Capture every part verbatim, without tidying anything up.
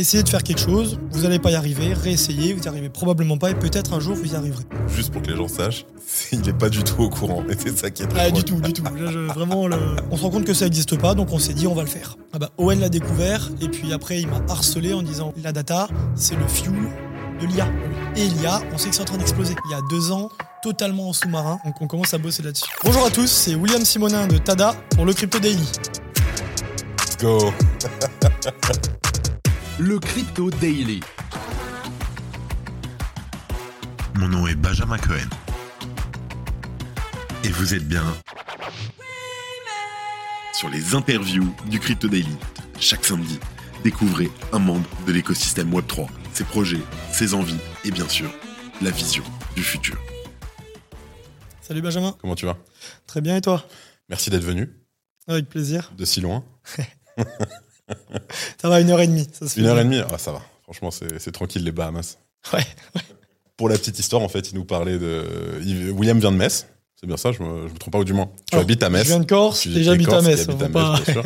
Essayez de faire quelque chose, vous n'allez pas y arriver, réessayez, vous n'y arrivez probablement pas et peut-être un jour vous y arriverez. Juste pour que les gens sachent, il n'est pas du tout au courant et c'est ça qui est très ah, du tout, du tout. Là, je, vraiment, le... on se rend compte que ça n'existe pas, donc on s'est dit on va le faire. Ah bah, Owen l'a découvert et puis après il m'a harcelé en disant la data c'est le fuel de l'I A. Et l'I A, on sait que c'est en train d'exploser. Il y a deux ans, totalement en sous-marin, donc on commence à bosser là-dessus. Bonjour à tous, c'est William Simonin de TADA pour le Crypto Daily. Let's go. Le Crypto Daily. Mon nom est Benjamin Cohen. Et vous êtes bien sur les interviews du Crypto Daily. Chaque samedi, découvrez un membre de l'écosystème web trois, ses projets, ses envies et bien sûr, la vision du futur. Salut Benjamin. Comment tu vas ? Très bien et toi ? Merci d'être venu. Avec plaisir. De si loin. Ça va, une heure et demie. Ça se fait une heure bien. et demie, ah, ça va. Franchement, c'est, c'est tranquille, les Bahamas. Ouais, ouais. Pour la petite histoire, en fait, il nous parlait de... William vient de Metz, c'est bien ça, je me, je me trompe pas, ou du moins. Tu oh, habites à Metz. Je viens de Corse, tu, et j'habite Corse, à Metz. Habite à Metz pas... bien sûr.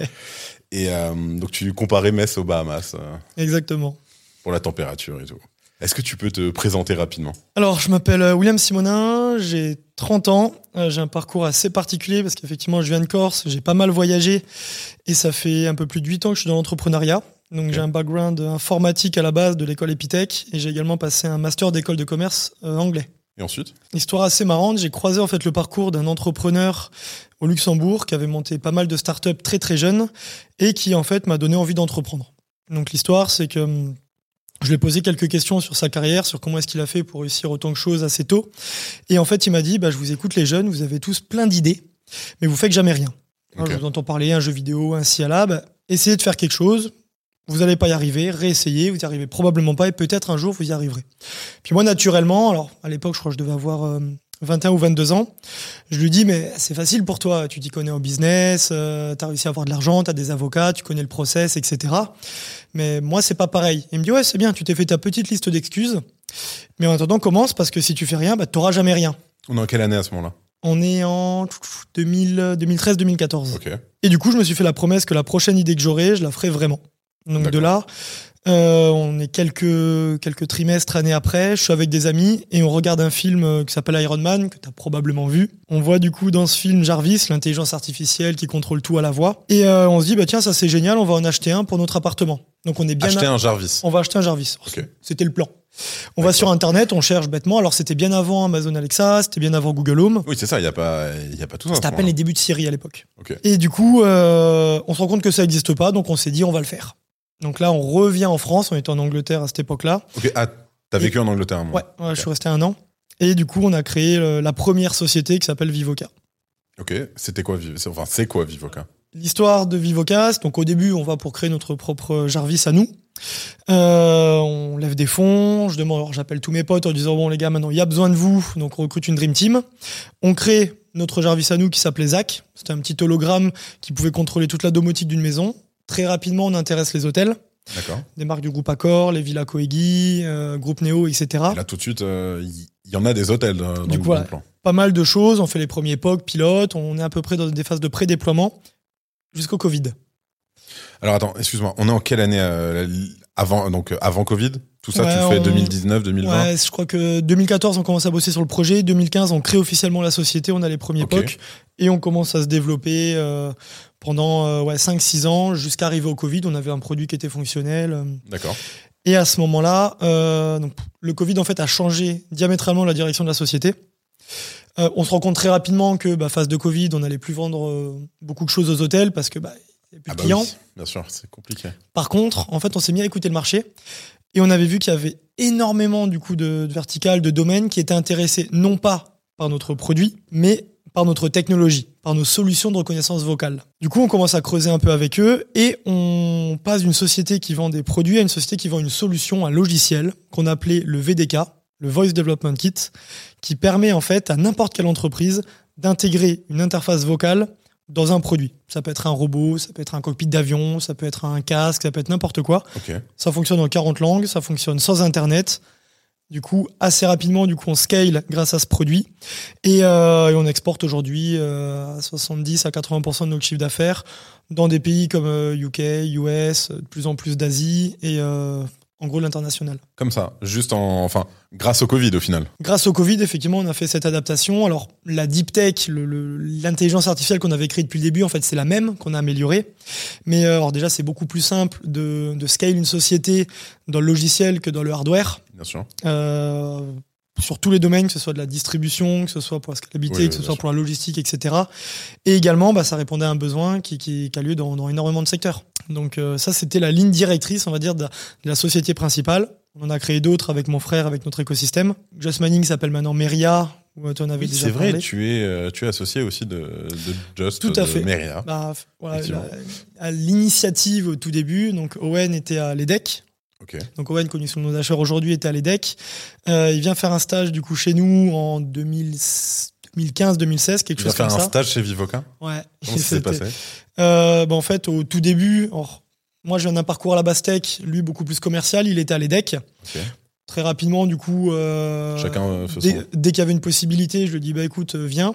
Et euh, donc, tu comparais Metz aux Bahamas. Euh, Exactement. Pour la température et tout. Est-ce que tu peux te présenter rapidement ? Alors, je m'appelle William Simonin, j'ai trente ans, j'ai un parcours assez particulier parce qu'effectivement, je viens de Corse, j'ai pas mal voyagé et ça fait un peu plus de huit ans que je suis dans l'entrepreneuriat. Donc, okay. J'ai un background informatique à la base de l'école Epitech et j'ai également passé un master d'école de commerce euh, anglais. Et ensuite ? Histoire assez marrante, j'ai croisé en fait le parcours d'un entrepreneur au Luxembourg qui avait monté pas mal de startups très très jeunes et qui en fait m'a donné envie d'entreprendre. Donc, l'histoire, c'est que... Je lui ai posé quelques questions sur sa carrière, sur comment est-ce qu'il a fait pour réussir autant de choses assez tôt. Et en fait, il m'a dit, bah, je vous écoute les jeunes, vous avez tous plein d'idées, mais vous faites jamais rien. Okay. Je vous entends parler, un jeu vidéo, un Cialab, essayez de faire quelque chose, vous n'allez pas y arriver, réessayez, vous n'y arrivez probablement pas et peut-être un jour vous y arriverez. Puis moi, naturellement, alors à l'époque, je crois que je devais avoir... Euh, vingt et un ou vingt-deux ans, je lui dis mais c'est facile pour toi, tu t'y connais en business, euh, t'as réussi à avoir de l'argent, t'as des avocats, tu connais le process, et cetera. Mais moi c'est pas pareil. Il me dit ouais c'est bien, tu t'es fait ta petite liste d'excuses, mais en attendant commence parce que si tu fais rien, bah t'auras jamais rien. On est en quelle année à ce moment-là ? On est en deux mille treize deux mille quatorze. Okay. Et du coup je me suis fait la promesse que la prochaine idée que j'aurai, je la ferai vraiment. Donc D'accord. de là, euh, on est quelques quelques trimestres, années après, je suis avec des amis et on regarde un film qui s'appelle Iron Man, que t'as probablement vu. On voit du coup dans ce film Jarvis, l'intelligence artificielle qui contrôle tout à la voix. Et euh, on se dit, bah tiens, ça c'est génial, on va en acheter un pour notre appartement. Donc on est bien... Acheter à... un Jarvis. On va acheter un Jarvis. Okay. C'était le plan. On D'accord. va sur Internet, on cherche bêtement. Alors c'était bien avant Amazon Alexa, c'était bien avant Google Home. Oui, c'est ça, il n'y a pas, il y a pas tout ça. C'était à peine les débuts de Siri à l'époque. Okay. Et du coup, euh, on se rend compte que ça n'existe pas, donc on s'est dit, on va le faire. Donc là, on revient en France, on était en Angleterre à cette époque-là. Ok, ah, t'as vécu et... en Angleterre un moment. Ouais, ouais okay. Je suis resté un an. Et du coup, on a créé le, la première société qui s'appelle Vivoka. Ok, c'était quoi, enfin, c'est quoi Vivoka ? L'histoire de Vivoka, donc au début, on va pour créer notre propre Jarvis à nous. Euh, on lève des fonds, je demande, alors j'appelle tous mes potes en disant bon les gars, maintenant il y a besoin de vous, donc on recrute une Dream Team. On crée notre Jarvis à nous qui s'appelait Zach. C'était un petit hologramme qui pouvait contrôler toute la domotique d'une maison. Très rapidement, on intéresse les hôtels. D'accord. Des marques du groupe Accor, les villas Koegui, euh, Groupe Néo, et cetera. Et là, tout de suite, il euh, y, y en a des hôtels dans du le coup, bon ouais, plan. Pas mal de choses. On fait les premiers P O C, pilotes. On est à peu près dans des phases de pré-déploiement jusqu'au Covid. Alors, attends, excuse-moi. On est en quelle année euh, avant, donc, avant Covid ? Tout ça, ouais, tu on... fais deux mille dix-neuf, deux mille vingt ? Ouais, je crois que deux mille quatorze, on commence à bosser sur le projet. deux mille quinze, on crée officiellement la société. On a les premiers okay. P O C et on commence à se développer... Euh, Pendant euh, ouais, cinq six ans, jusqu'à arriver au Covid, on avait un produit qui était fonctionnel. Euh, D'accord. Et à ce moment-là, euh, donc, le Covid en fait, a changé diamétralement la direction de la société. Euh, on se rend compte très rapidement que bah, face de Covid, on n'allait plus vendre euh, beaucoup de choses aux hôtels parce qu'il n'y bah, avait plus ah de bah clients. Oui. Bien sûr, c'est compliqué. Par contre, en fait, on s'est mis à écouter le marché et on avait vu qu'il y avait énormément du coup, de, de verticales, de domaines qui étaient intéressés non pas par notre produit, mais par notre technologie, par nos solutions de reconnaissance vocale. Du coup, on commence à creuser un peu avec eux et on passe d'une société qui vend des produits à une société qui vend une solution, un logiciel qu'on appelait le V D K, le Voice Development Kit, qui permet en fait à n'importe quelle entreprise d'intégrer une interface vocale dans un produit. Ça peut être un robot, ça peut être un cockpit d'avion, ça peut être un casque, ça peut être n'importe quoi. Okay. Ça fonctionne en quarante langues, ça fonctionne sans Internet. du coup assez rapidement. Du coup, on scale grâce à ce produit et, euh, et on exporte aujourd'hui euh, à soixante-dix à quatre-vingts pour cent de notre chiffre d'affaires dans des pays comme euh, U K, U S, de plus en plus d'Asie et euh, en gros l'international. Comme ça, juste en, enfin, grâce au Covid au final. Grâce au Covid, effectivement, on a fait cette adaptation. Alors la deep tech, le, le, l'intelligence artificielle qu'on avait créée depuis le début, en fait, c'est la même qu'on a améliorée. Mais euh, alors déjà, c'est beaucoup plus simple de, de scale une société dans le logiciel que dans le hardware. Bien sûr. Euh, sur tous les domaines, que ce soit de la distribution, que ce soit pour la scalabilité, oui, que ce soit sûr. pour la logistique, et cetera. Et également, bah, ça répondait à un besoin qui, qui, qui a lieu dans, dans énormément de secteurs. Donc euh, ça, c'était la ligne directrice, on va dire, de la, de la société principale. On en a créé d'autres avec mon frère, avec notre écosystème. Just Mining s'appelle maintenant Meria. Où tu en avais oui, déjà c'est parlé. Vrai, tu es, tu es associé aussi de, de Just Tout à de fait. Meria. Bah, voilà, la, à l'initiative au tout début, donc Owen était à l'E D E C. Okay. Donc Owen, connu sous le nom d'Hasheur, aujourd'hui était à l'E D E C. Euh, il vient faire un stage du coup chez nous en deux mille quinze deux mille seize, quelque chose comme ça. Il a fait un ça. stage chez Vivoka. Ouais. Comment ça s'est passé ? euh, bah, En fait, au tout début, or, moi j'ai un parcours à la basse tech, lui beaucoup plus commercial, il était à l'E D E C. Okay. Très rapidement, du coup, euh, Chacun dès, son... dès qu'il y avait une possibilité, je lui ai dit, bah écoute, viens.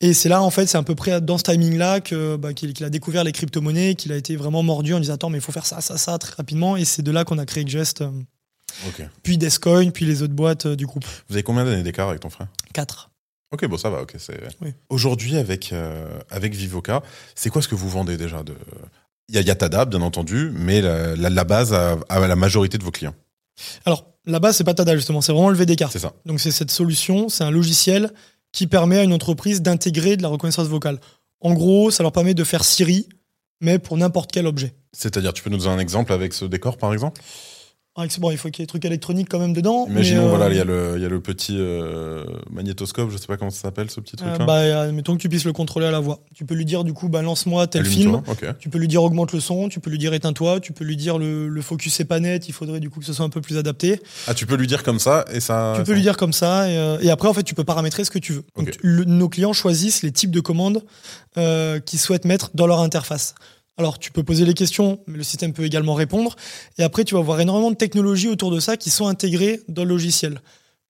Et c'est là, en fait, c'est à peu près dans ce timing-là que, bah, qu'il, qu'il a découvert les crypto-monnaies, qu'il a été vraiment mordu en disant, attends, mais il faut faire ça, ça, ça, très rapidement. Et c'est de là qu'on a créé Just, okay. puis DSCoin, puis les autres boîtes euh, du groupe. Vous avez combien d'années d'écart avec ton frère ? Quatre. Ok, bon, ça va, ok. C'est... Oui. Aujourd'hui, avec, euh, avec Vivoka, c'est quoi ce que vous vendez déjà de... Il y a, y a TADA, bien entendu, mais la, la, la base à, à la majorité de vos clients. Alors, là-bas, c'est pas TADA, justement, c'est vraiment le V D K. C'est ça. Donc, c'est cette solution, c'est un logiciel qui permet à une entreprise d'intégrer de la reconnaissance vocale. En gros, ça leur permet de faire Siri, mais pour n'importe quel objet. C'est-à-dire, tu peux nous donner un exemple avec ce décor, par exemple ? Bon, il faut qu'il y ait des trucs électroniques quand même dedans. Imaginons, euh... voilà, il y a le, il y a le petit euh, magnétoscope, je sais pas comment ça s'appelle ce petit truc-là. Euh, bah, mettons que tu puisses le contrôler à la voix. Tu peux lui dire du coup, bah, lance-moi tel Allume-toi, film. Okay. Tu peux lui dire augmente le son, tu peux lui dire éteins-toi, tu peux lui dire le, le focus est pas net, il faudrait du coup que ce soit un peu plus adapté. Ah, tu peux lui dire comme ça et ça. Tu peux ça... lui dire comme ça et, euh, et après en fait tu peux paramétrer ce que tu veux. Okay. Donc, le, nos clients choisissent les types de commandes euh, qu'ils souhaitent mettre dans leur interface. Alors, tu peux poser les questions, mais le système peut également répondre. Et après, tu vas voir énormément de technologies autour de ça qui sont intégrées dans le logiciel.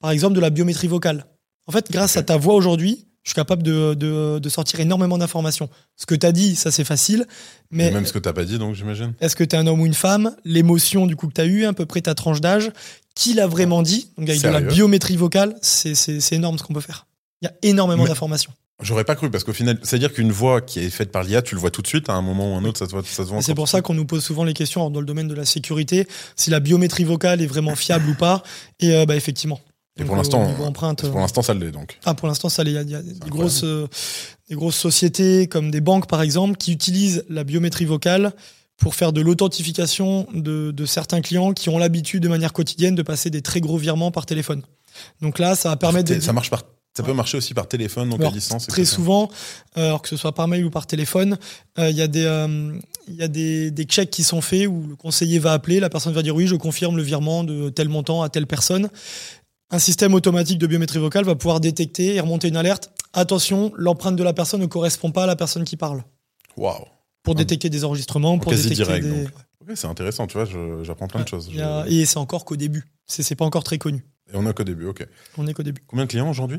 Par exemple, de la biométrie vocale. En fait, grâce okay. à ta voix aujourd'hui, je suis capable de, de, de sortir énormément d'informations. Ce que tu as dit, ça c'est facile. Mais et même ce que tu n'as pas dit, donc j'imagine. Est-ce que tu es un homme ou une femme ? L'émotion du coup que tu as eue, à peu près ta tranche d'âge. Qui l'a vraiment dit ? Donc avec Sérieux ? De la biométrie vocale, c'est, c'est, c'est énorme ce qu'on peut faire. Il y a énormément mais... d'informations. J'aurais pas cru, parce qu'au final, c'est-à-dire qu'une voix qui est faite par l'I A, tu le vois tout de suite, à un moment ou un autre, ça se voit, ça se voit. C'est pour ça qu'on nous pose souvent les questions, alors dans le domaine de la sécurité, si la biométrie vocale est vraiment fiable ou pas, et euh, bah, effectivement. Et donc, pour l'instant, empreinte, pour euh... l'instant, ça l'est donc. Ah, pour l'instant, ça l'est. Il y a, il y a des grosses, euh, des grosses sociétés, comme des banques par exemple, qui utilisent la biométrie vocale pour faire de l'authentification de, de certains clients qui ont l'habitude de manière quotidienne de passer des très gros virements par téléphone. Donc là, ça va permettre... Ça, de... ça marche par Ça peut marcher aussi par téléphone, donc alors, à distance. Très et cetera souvent, euh, alors que ce soit par mail ou par téléphone, il euh, y a, des, euh, y a des, des checks qui sont faits où le conseiller va appeler, la personne va dire oui, je confirme le virement de tel montant à telle personne. Un système automatique de biométrie vocale va pouvoir détecter et remonter une alerte. Attention, l'empreinte de la personne ne correspond pas à la personne qui parle. Waouh. Pour détecter des enregistrements, pour détecter direct, des... Donc. Okay, c'est intéressant, tu vois, je, j'apprends plein ouais, de choses. A... Je... Et c'est encore qu'au début, c'est, c'est pas encore très connu. Et on est qu'au début, ok. On est qu'au début. Combien de clients aujourd'hui ?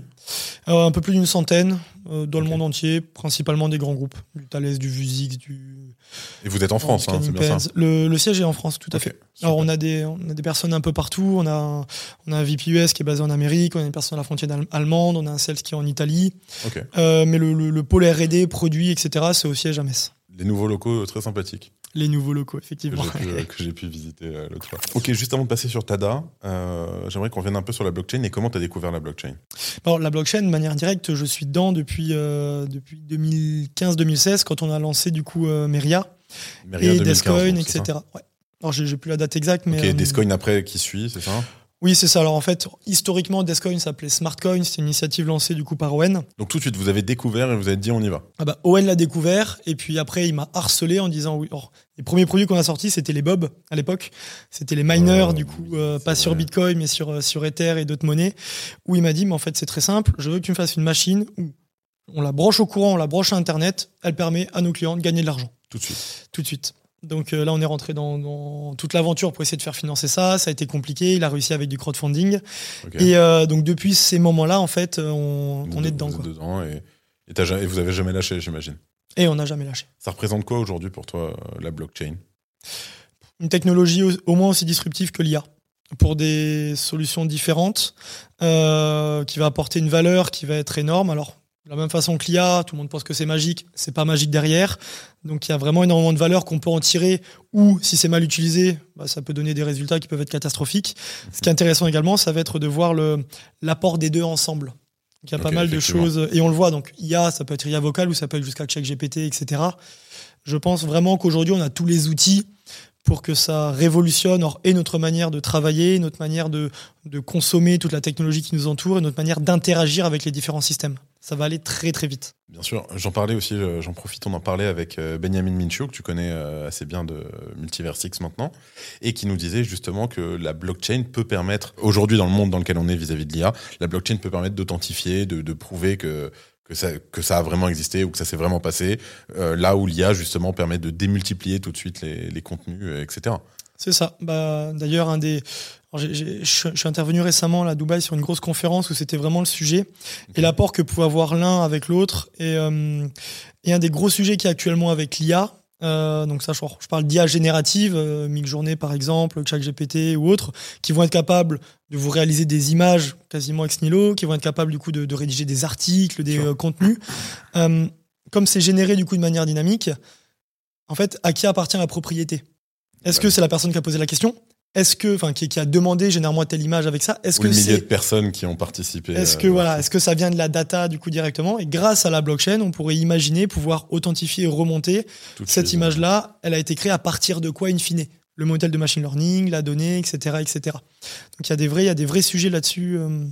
euh, Un peu plus d'une centaine euh, dans okay. le monde entier, principalement des grands groupes, du Thalès, du Vuzix, du... Et vous êtes en France, hein, c'est bien ça ? le, le siège est en France, tout à okay, fait. Super. Alors on a, des, on a des personnes un peu partout, on a, on a un V P U S qui est basé en Amérique, on a une personne à la frontière allemande, on a un sales qui est en Italie, okay. euh, mais le, le, le pôle R et D, produits, et cetera, c'est au siège à Metz. Les nouveaux locaux, très sympathiques. Les nouveaux locaux, effectivement. Que j'ai pu, que j'ai pu visiter euh, l'autre fois. Ok, juste avant de passer sur TADA, euh, j'aimerais qu'on revienne un peu sur la blockchain et comment tu as découvert la blockchain ? Alors, la blockchain, de manière directe, je suis dedans depuis, euh, depuis deux mille quinze deux mille seize, quand on a lancé du coup euh, Meria, Meria et DSCoin, et cetera. Ouais. Alors, j'ai, j'ai plus la date exacte, mais... Ok, euh, DSCoin après qui suit, c'est ça ? Oui, c'est ça. Alors en fait, historiquement, DSCoin s'appelait SmartCoin. C'était une initiative lancée du coup par Owen. Donc tout de suite, vous avez découvert et vous avez dit on y va. Ah bah Owen l'a découvert et puis après, il m'a harcelé en disant oui. Or, les premiers produits qu'on a sortis, c'était les bobs à l'époque. C'était les miners oh, du coup, oui, euh, pas vrai. sur Bitcoin mais sur sur Ether et d'autres monnaies. Où il m'a dit mais en fait c'est très simple. Je veux que tu me fasses une machine où on la branche au courant, on la branche à Internet. Elle permet à nos clients de gagner de l'argent. Tout de suite. Tout de suite. Donc euh, là, on est rentré dans, dans toute l'aventure pour essayer de faire financer ça. Ça a été compliqué. Il a réussi avec du crowdfunding. Okay. Et euh, donc depuis ces moments-là, en fait, on, on est dedans. Vous êtes quoi. dedans et, et, t'as, et vous avez jamais lâché, j'imagine. Et on n'a jamais lâché. Ça représente quoi aujourd'hui pour toi, la blockchain ? Une technologie au, au moins aussi disruptive que l'I A, pour des solutions différentes, euh, qui va apporter une valeur qui va être énorme. Alors, de la même façon que l'I A, tout le monde pense que c'est magique, c'est pas magique derrière. Donc, il y a vraiment énormément de valeur qu'on peut en tirer ou, si c'est mal utilisé, bah, ça peut donner des résultats qui peuvent être catastrophiques. Mmh. Ce qui est intéressant également, ça va être de voir le, l'apport des deux ensemble. Donc, il y a okay, pas mal de choses, et on le voit, donc I A, ça peut être I A vocale ou ça peut être jusqu'à ChatGPT, et cetera. Je pense vraiment qu'aujourd'hui, on a tous les outils pour que ça révolutionne or, et notre manière de travailler, notre manière de, de consommer toute la technologie qui nous entoure et notre manière d'interagir avec les différents systèmes. Ça va aller très très vite. Bien sûr, j'en parlais aussi, j'en profite, on en parlait avec Benjamin Minchou, que tu connais assez bien de MultiversX maintenant, et qui nous disait justement que la blockchain peut permettre, aujourd'hui dans le monde dans lequel on est vis-à-vis de l'I A, la blockchain peut permettre d'authentifier, de, de prouver que... Que ça, que ça a vraiment existé ou que ça s'est vraiment passé, euh, là où l'I A justement permet de démultiplier tout de suite les, les contenus, et cetera. C'est ça. Bah, d'ailleurs, un des... j'ai, j'ai, je suis intervenu récemment là, à Dubaï sur une grosse conférence où c'était vraiment le sujet okay. et l'apport que pouvait avoir l'un avec l'autre. Et, euh, et un des gros sujets qui est actuellement avec l'I A, Euh, donc ça, je, je parle d'I A générative, euh, Midjourney par exemple, ChatGPT ou autres, qui vont être capables de vous réaliser des images quasiment ex nihilo, qui vont être capables du coup de, de rédiger des articles, des sure. euh, contenus. Euh, comme c'est généré du coup de manière dynamique, en fait, à qui appartient la propriété ? Est-ce ouais. que c'est la personne qui a posé la question ? Est-ce que, enfin, qui, qui a demandé, génère-moi telle image avec ça. Est-ce Ou que les milliers c'est... de personnes qui ont participé. Est-ce que euh, voilà, est-ce que ça vient de la data du coup directement ? Et grâce à la blockchain, on pourrait imaginer pouvoir authentifier et remonter Toutes cette image-là. Elle a été créée à partir de quoi, in fine ? Le modèle de machine learning, la donnée, et cetera, et cetera. Donc il y a des vrais, il y a des vrais sujets là-dessus. Euh...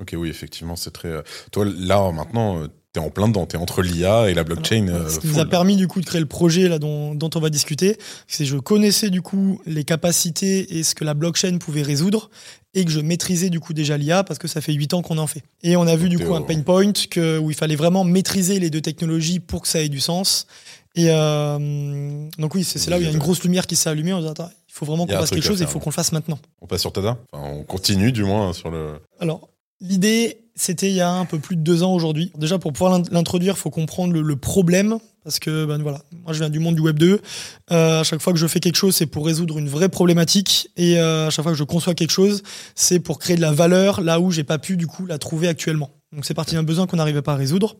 Ok, oui, effectivement, c'est très. Euh... Toi, là, maintenant. Euh... T'es en plein dedans, t'es entre l'I A et la blockchain. Alors, ce qui euh, nous a permis du coup de créer le projet là dont, dont on va discuter, c'est que je connaissais du coup les capacités et ce que la blockchain pouvait résoudre et que je maîtrisais du coup déjà l'I A parce que ça fait huit ans qu'on en fait. Et on a vu Donc, du coup heureux. un pain point que, où il fallait vraiment maîtriser les deux technologies pour que ça ait du sens. Et euh, donc oui, c'est, c'est là où il y a une grosse lumière qui s'est allumée. On se dit, attends, il faut vraiment qu'on fasse quelque chose faire, et il faut qu'on le fasse maintenant. On passe sur T A D A ? Enfin, on continue du moins sur le... Alors, l'idée... C'était il y a un peu plus de deux ans aujourd'hui. Déjà, pour pouvoir l'introduire, il faut comprendre le, le problème. Parce que, ben voilà, moi je viens du monde du Web deux. Euh, à chaque fois que je fais quelque chose, c'est pour résoudre une vraie problématique. Et euh, à chaque fois que je conçois quelque chose, c'est pour créer de la valeur là où j'ai pas pu, du coup, la trouver actuellement. Donc c'est parti d'un besoin qu'on n'arrivait pas à résoudre.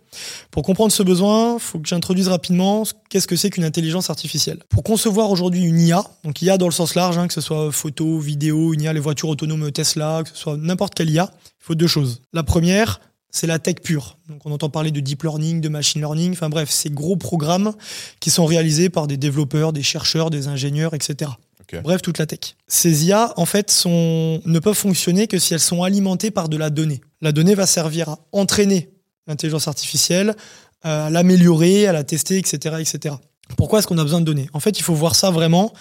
Pour comprendre ce besoin, il faut que j'introduise rapidement qu'est-ce que c'est qu'une intelligence artificielle. Pour concevoir aujourd'hui une I A, donc I A dans le sens large, hein, que ce soit photo, vidéo, une I A, les voitures autonomes Tesla, que ce soit n'importe quelle I A, il faut deux choses. La première, c'est la tech pure. Donc on entend parler de deep learning, de machine learning, enfin bref, ces gros programmes qui sont réalisés par des développeurs, des chercheurs, des ingénieurs, et cetera. Okay. Bref, toute la tech. Ces I A, en fait, sont, ne peuvent fonctionner que si elles sont alimentées par de la donnée. La donnée va servir à entraîner l'intelligence artificielle, à l'améliorer, à la tester, et cetera, et cetera. Pourquoi est-ce qu'on a besoin de données ? En fait, il faut voir ça vraiment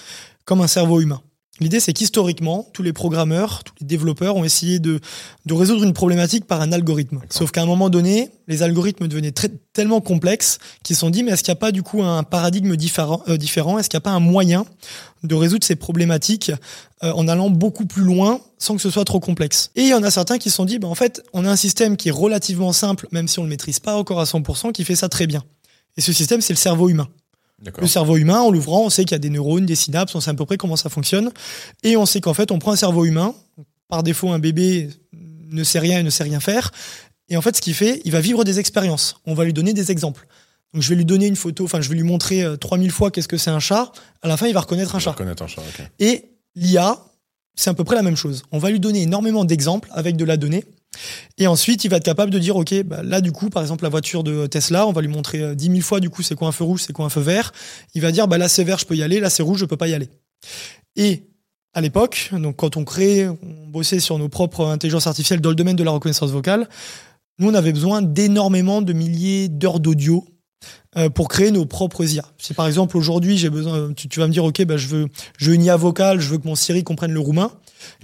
comme un cerveau humain. L'idée, c'est qu'historiquement, tous les programmeurs, tous les développeurs ont essayé de, de résoudre une problématique par un algorithme. D'accord. Sauf qu'à un moment donné, les algorithmes devenaient très, tellement complexes qu'ils se sont dit, mais est-ce qu'il n'y a pas du coup un paradigme diffère, euh, différent ? Est-ce qu'il n'y a pas un moyen de résoudre ces problématiques euh, en allant beaucoup plus loin sans que ce soit trop complexe ? Et il y en a certains qui se sont dit, bah, en fait, on a un système qui est relativement simple, même si on ne le maîtrise pas encore à cent pour cent, qui fait ça très bien. Et ce système, c'est le cerveau humain. D'accord. Le cerveau humain, en l'ouvrant, on sait qu'il y a des neurones, des synapses, on sait à peu près comment ça fonctionne. Et on sait qu'en fait, on prend un cerveau humain. Par défaut, un bébé ne sait rien et ne sait rien faire. Et en fait, ce qu'il fait, il va vivre des expériences. On va lui donner des exemples. Donc, je vais lui donner une photo, enfin, je vais lui montrer trois mille fois qu'est-ce que c'est un chat. À la fin, il va reconnaître un il va chat. Reconnaître un chat, okay. Et l'I A, c'est à peu près la même chose. On va lui donner énormément d'exemples avec de la donnée. Et ensuite, il va être capable de dire, ok, bah là du coup, par exemple, la voiture de Tesla, on va lui montrer dix mille fois du coup, c'est quoi un feu rouge, c'est quoi un feu vert. Il va dire, bah là c'est vert, je peux y aller, là c'est rouge, je peux pas y aller. Et à l'époque, donc quand on créait, on bossait sur nos propres intelligences artificielles dans le domaine de la reconnaissance vocale, nous on avait besoin d'énormément de milliers d'heures d'audio pour créer nos propres I A. Si par exemple aujourd'hui, j'ai besoin, tu, tu vas me dire, ok, bah je veux, je veux une I A vocale, je veux que mon Siri comprenne le roumain,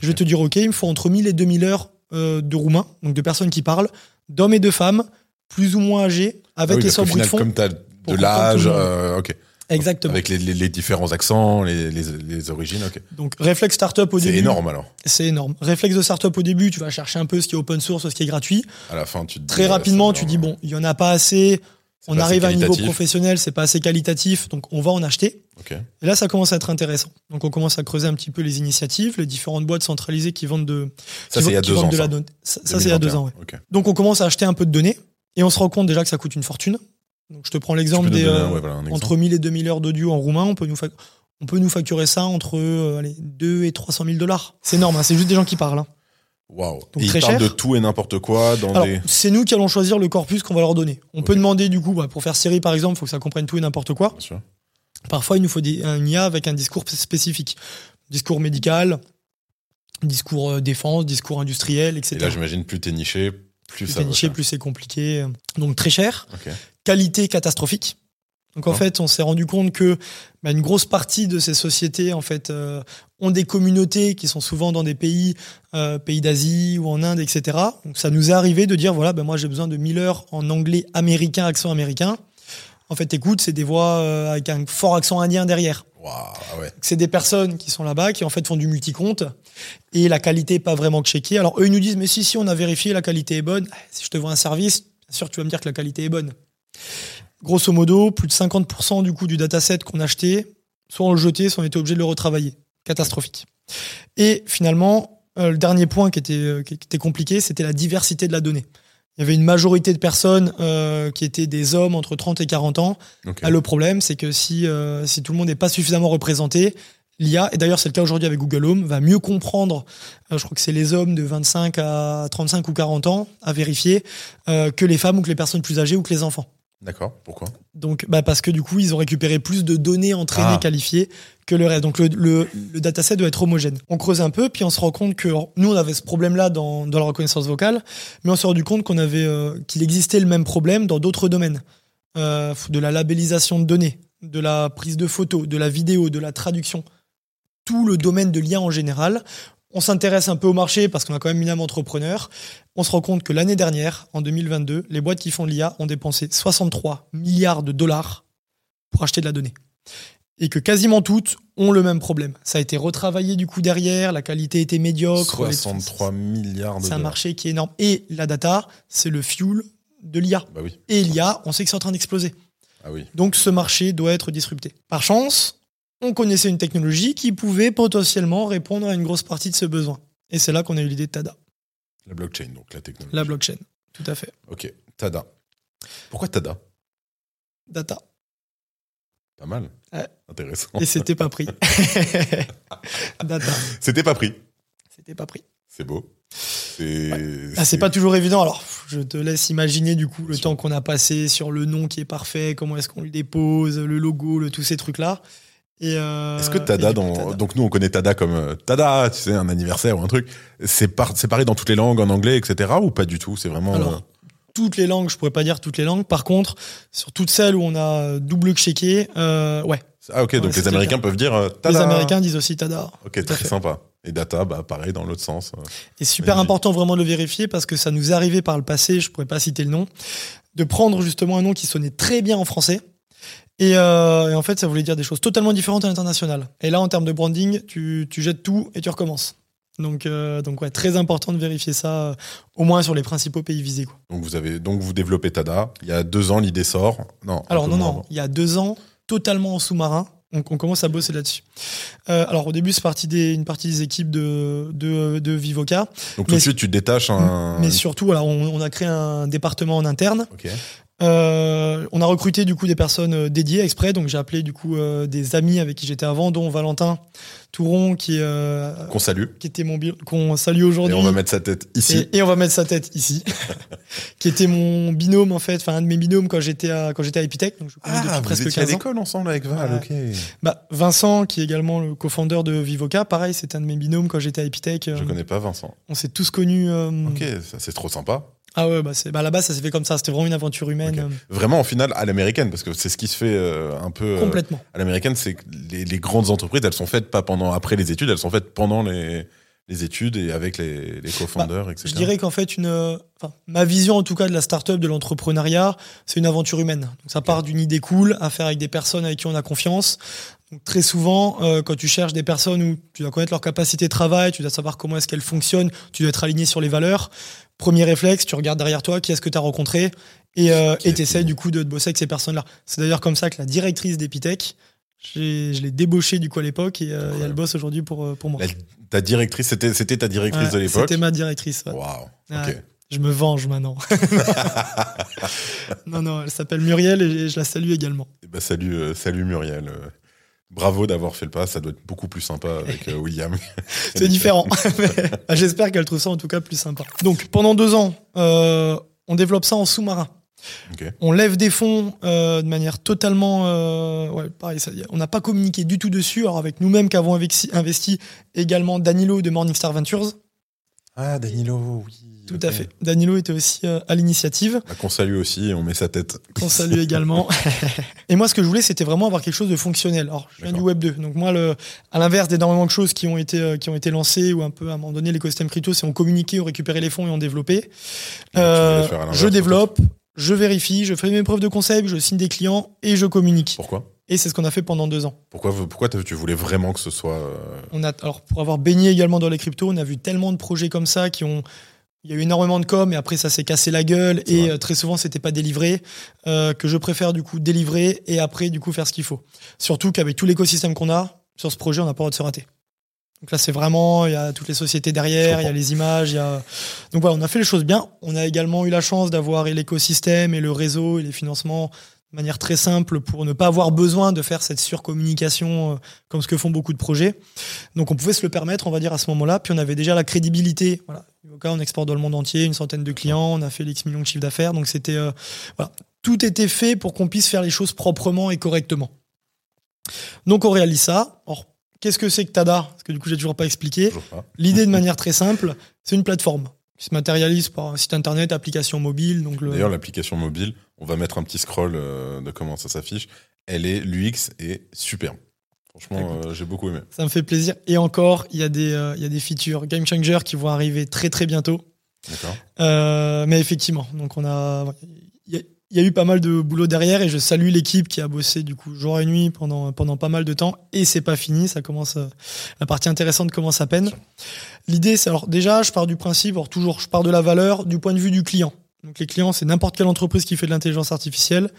je vais te dire, ok, il me faut entre mille et deux mille heures de Roumains, donc de personnes qui parlent, d'hommes et de femmes, plus ou moins âgés, avec ah oui, et sans bruit de fond. Comme t'as de l'âge, euh, ok. Exactement. Avec les, les, les différents accents, les, les, les origines. Okay. Donc, réflexe startup au c'est début. C'est énorme alors. C'est énorme. Réflexe de startup au début, tu vas chercher un peu ce qui est open source, ce qui est gratuit. À la fin, tu te Très dis, rapidement, tu dis bon, il n'y en a pas assez. C'est on pas arrive à un niveau professionnel, c'est pas assez qualitatif, donc on va en acheter. Okay. Et là, ça commence à être intéressant. Donc, on commence à creuser un petit peu les initiatives, les différentes boîtes centralisées qui vendent de. Ça, c'est il y a deux ans. Ça, c'est il y a deux ans, oui. Donc, on commence à acheter un peu de données et on se rend compte déjà que ça coûte une fortune. Donc, je te prends l'exemple des. Donner, euh, ouais, voilà, exemple. Entre mille et deux mille heures d'audio en roumain, on peut nous, fa- on peut nous facturer ça entre euh, allez, deux et trois cent mille dollars. C'est énorme, hein, c'est juste des gens qui parlent. Hein. Waouh. Ils cher. Parlent de tout et n'importe quoi. Dans Alors, des... C'est nous qui allons choisir le corpus qu'on va leur donner. On okay. peut demander du coup, bah, pour faire Siri par exemple, il faut que ça comprenne tout et n'importe quoi. Bien sûr. Parfois, il nous faut des, une I A avec un discours spécifique. Discours médical, discours euh, défense, discours industriel, et cetera. Et là, j'imagine, plus t'es niché, plus, plus ça t'es niché, plus c'est compliqué. Donc très cher. Okay. Qualité catastrophique. Donc en oh. fait, on s'est rendu compte que bah, une grosse partie de ces sociétés en fait euh, ont des communautés qui sont souvent dans des pays, euh, pays d'Asie ou en Inde, et cetera. Donc ça nous est arrivé de dire voilà, ben bah, moi j'ai besoin de mille heures en anglais américain, accent américain. En fait, écoute, c'est des voix euh, avec un fort accent indien derrière. Wow, ouais. C'est des personnes qui sont là-bas qui en fait font du multi-compte et la qualité est pas vraiment checkée. Alors eux ils nous disent mais si si on a vérifié, la qualité est bonne. Si je te vois un service, bien sûr tu vas me dire que la qualité est bonne. Grosso modo, plus de cinquante pour cent du coût du dataset qu'on achetait, soit on le jetait, soit on était obligé de le retravailler. Catastrophique. Et finalement, euh, le dernier point qui était, euh, qui était compliqué, c'était la diversité de la donnée. Il y avait une majorité de personnes euh, qui étaient des hommes entre trente et quarante ans. Okay. Là, le problème, c'est que si, euh, si tout le monde n'est pas suffisamment représenté, l'I A, et d'ailleurs c'est le cas aujourd'hui avec Google Home, va mieux comprendre, euh, je crois que c'est les hommes de vingt-cinq à trente-cinq ou quarante ans à vérifier, euh, que les femmes ou que les personnes plus âgées ou que les enfants. D'accord, pourquoi ? Donc, bah parce que du coup, ils ont récupéré plus de données entraînées, ah. qualifiées que le reste. Donc, le, le, le dataset doit être homogène. On creuse un peu, puis on se rend compte que alors, nous, on avait ce problème-là dans, dans la reconnaissance vocale, mais on s'est rendu compte qu'on avait, euh, qu'il existait le même problème dans d'autres domaines. Euh, de la labellisation de données, de la prise de photos, de la vidéo, de la traduction. Tout le domaine de l'I A en général. On s'intéresse un peu au marché parce qu'on a quand même une âme entrepreneur. On se rend compte que l'année dernière, en deux mille vingt-deux, les boîtes qui font de l'I A ont dépensé soixante-trois milliards de dollars pour acheter de la donnée. Et que quasiment toutes ont le même problème. Ça a été retravaillé du coup derrière, la qualité était médiocre. soixante-trois milliards de dollars. C'est un marché qui est énorme. Et la data, c'est le fuel de l'I A. Bah oui. Et l'I A, on sait que c'est en train d'exploser. Ah oui. Donc ce marché doit être disrupté. Par chance, on connaissait une technologie qui pouvait potentiellement répondre à une grosse partie de ce besoin. Et c'est là qu'on a eu l'idée de TADA. La blockchain, donc la technologie. La blockchain, tout à fait. Ok, TADA. Pourquoi TADA ? Data. Pas mal. Ouais. Intéressant. Et c'était pas pris. Data. C'était pas pris. C'était pas pris. C'est beau. C'est, ouais. c'est... Ah, c'est pas toujours évident. Alors, je te laisse imaginer du coup Bien le sûr. temps qu'on a passé sur le nom qui est parfait, comment est-ce qu'on le dépose, le logo, le, tous ces trucs-là. Et euh, Est-ce que Tada, et dans, Tada, donc nous on connaît Tada comme Tada, tu sais, un anniversaire ou un truc, c'est, par, c'est pareil dans toutes les langues, en anglais, et cetera, ou pas du tout, c'est vraiment... Alors, euh... toutes les langues, je pourrais pas dire toutes les langues, par contre, sur toutes celles où on a double-checké, euh, ouais. Ah ok, ouais, donc les Américains peuvent dire euh, Tada. Les Américains disent aussi Tada. Ok, très sympa. Et data, bah, pareil, dans l'autre sens. Euh, et super important vraiment de le vérifier, parce que ça nous arrivait par le passé, je pourrais pas citer le nom, de prendre justement un nom qui sonnait très bien en français. Et, euh, et en fait, ça voulait dire des choses totalement différentes à l'international. Et là, en termes de branding, tu, tu jettes tout et tu recommences. Donc, euh, donc ouais, très important de vérifier ça, euh, au moins sur les principaux pays visés, quoi. Donc, vous avez, donc vous développez Tada. Il y a deux ans, l'idée sort. Non. Alors non, non. Il y a deux ans, totalement en sous-marin. Donc, on commence à bosser là-dessus. Euh, alors, au début, c'est partie des, une partie des équipes de, de, de Vivoka. Donc, tout mais, de suite, tu détaches un. Mais surtout, alors, on, on a créé un département en interne. Ok. Euh, on a recruté du coup des personnes dédiées exprès, donc j'ai appelé du coup euh, des amis avec qui j'étais avant, dont Valentin Touron qui euh, qu'on salue, qui était mon bi- qu'on salue aujourd'hui. Et on va mettre sa tête ici. Et, et on va mettre sa tête ici, qui était mon binôme en fait, enfin un de mes binômes quand j'étais à quand j'étais à Epitech. Donc je connais ah, depuis vous presque étiez quinze à l'école ans. Ensemble avec Val, euh, ok. Bah Vincent qui est également le cofondeur de Vivoka, pareil, c'était un de mes binômes quand j'étais à Epitech. Euh, je connais pas Vincent. On s'est tous connus. Euh, ok, ça, c'est trop sympa. Ah ouais, bah, c'est, bah à la base, ça s'est fait comme ça. C'était vraiment une aventure humaine. Okay. Vraiment, en finale, à l'américaine, parce que c'est ce qui se fait euh, un peu... Complètement. Euh, à l'américaine, c'est que les, les grandes entreprises, elles sont faites pas pendant après les études, elles sont faites pendant les, les études et avec les, les co-founders, bah, et cetera. Je dirais qu'en fait, une, enfin, ma vision en tout cas de la start-up, de l'entrepreneuriat, c'est une aventure humaine. Donc, ça part d'une idée cool à faire avec des personnes avec qui on a confiance. Donc, très souvent, euh, quand tu cherches des personnes où tu dois connaître leur capacité de travail, tu dois savoir comment est-ce qu'elles fonctionnent, tu dois être aligné sur les valeurs. Premier réflexe, tu regardes derrière toi qui est-ce que tu as rencontré et euh, tu essaies du coup de, de bosser avec ces personnes-là. C'est d'ailleurs comme ça que la directrice d'Epitech, j'ai, je l'ai débauchée du coup à l'époque et, euh, et elle bosse aujourd'hui pour, pour moi. La, ta directrice, c'était, c'était ta directrice ouais, de l'époque? C'était ma directrice. Waouh, ouais. Wow. Ouais, ok. Je me venge maintenant. non, non, elle s'appelle Muriel et je la salue également. Et bah, salut, euh, salut Muriel. Bravo d'avoir fait le pas, ça doit être beaucoup plus sympa avec euh, William. C'est différent, mais bah, j'espère qu'elle trouve ça en tout cas plus sympa. Donc pendant deux ans, euh, on développe ça en sous-marin. Okay. On lève des fonds euh, de manière totalement... Euh, ouais, pareil, ça, on n'a pas communiqué du tout dessus, alors avec nous-mêmes qui avons investi, investi également Danilo de Morningstar Ventures. Ah, Danilo, oui. Tout okay. à fait. Danilo était aussi euh, à l'initiative. Bah, qu'on salue aussi et on met sa tête. Qu'on salue également. Et moi, ce que je voulais, c'était vraiment avoir quelque chose de fonctionnel. Alors, je viens D'accord. du Web deux. Donc moi, le, à l'inverse d'énormément de choses qui ont été, euh, qui ont été lancées ou un peu, à un moment donné, l'écosystème crypto, c'est on communiquait, on récupérait les fonds et on développait. Euh, je développe, je vérifie, je fais mes preuves de concept, je signe des clients et je communique. Pourquoi ? Et c'est ce qu'on a fait pendant deux ans. Pourquoi, pourquoi tu voulais vraiment que ce soit... Euh... On a, alors, pour avoir baigné également dans les cryptos, on a vu tellement de projets comme ça qui ont... Il y a eu énormément de com et après ça s'est cassé la gueule c'est et vrai. Très souvent c'était pas délivré euh, que je préfère du coup délivrer et après du coup faire ce qu'il faut. Surtout qu'avec tout l'écosystème qu'on a sur ce projet, on n'a pas le droit de se rater. Donc là c'est vraiment, il y a toutes les sociétés derrière, il y a les images, il y a... donc voilà, on a fait les choses bien. On a également eu la chance d'avoir et l'écosystème et le réseau et les financements de manière très simple pour ne pas avoir besoin de faire cette surcommunication euh, comme ce que font beaucoup de projets. Donc on pouvait se le permettre, on va dire, à ce moment-là. Puis on avait déjà la crédibilité, voilà. Vivoka, on exporte dans le monde entier, une centaine de clients, on a fait l'X millions de chiffres d'affaires, donc c'était euh, voilà, tout était fait pour qu'on puisse faire les choses proprement et correctement. Donc on réalise ça. Or, qu'est-ce que c'est que TADA ? Parce que du coup, j'ai toujours pas expliqué. Toujours pas. L'idée de manière très simple, c'est une plateforme qui se matérialise par un site internet, application mobile. Donc le... D'ailleurs, l'application mobile, on va mettre un petit scroll euh, de comment ça s'affiche. Elle est, l'U X est superbe. Franchement, euh, j'ai beaucoup aimé. Ça me fait plaisir. Et encore, il y, euh, y a des features Game Changer qui vont arriver très très bientôt. D'accord. Euh, mais effectivement, donc on a, il y, y a eu pas mal de boulot derrière et je salue l'équipe qui a bossé du coup jour et nuit pendant pendant pas mal de temps. Et c'est pas fini, ça commence. Euh, la partie intéressante commence à peine. L'idée, c'est alors déjà, je pars du principe, alors toujours, je pars de la valeur du point de vue du client. Donc les clients, c'est n'importe quelle entreprise qui fait de l'intelligence artificielle.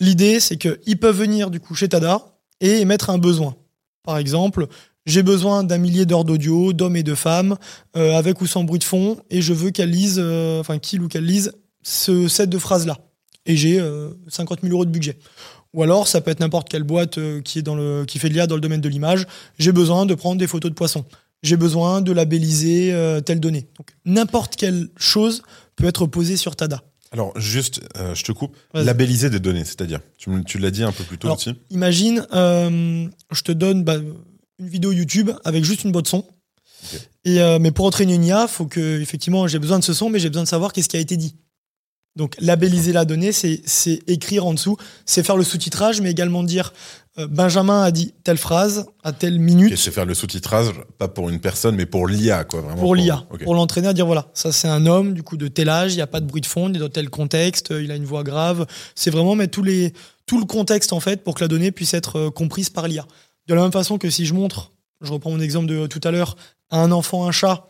L'idée, c'est que ils peuvent venir du coup chez TADA et émettre un besoin. Par exemple, j'ai besoin d'un millier d'heures d'audio, d'hommes et de femmes, euh, avec ou sans bruit de fond, et je veux qu'elle lise, euh, enfin qu'il ou qu'elle lise ce set de phrases-là. Et j'ai euh, cinquante mille euros de budget. Ou alors, ça peut être n'importe quelle boîte euh, qui est dans le, qui fait de l'I A dans le domaine de l'image. J'ai besoin de prendre des photos de poissons. J'ai besoin de labelliser euh, telle donnée. Donc, n'importe quelle chose peut être posée sur TADA. Alors, juste, euh, je te coupe, Vas-y. Labelliser des données, c'est-à-dire, tu, me, tu l'as dit un peu plus tôt Alors, aussi. Imagine, euh, je te donne bah, une vidéo YouTube avec juste une boîte son. Okay. Et, euh, mais pour entraîner une I A, il faut que, effectivement, j'ai besoin de ce son, mais j'ai besoin de savoir qu'est-ce qui a été dit. Donc, labelliser la donnée, c'est, c'est écrire en dessous, c'est faire le sous-titrage, mais également dire euh, Benjamin a dit telle phrase à telle minute. Okay, c'est faire le sous-titrage, pas pour une personne, mais pour l'I A, quoi, vraiment. Pour l'I A, okay. Pour l'entraîner à dire voilà, ça c'est un homme, du coup de tel âge, il n'y a pas de bruit de fond, il est dans tel contexte, il a une voix grave. C'est vraiment mettre tous les, tout le contexte en fait pour que la donnée puisse être comprise par l'I A. De la même façon que si je montre, je reprends mon exemple de tout à l'heure, à un enfant un chat,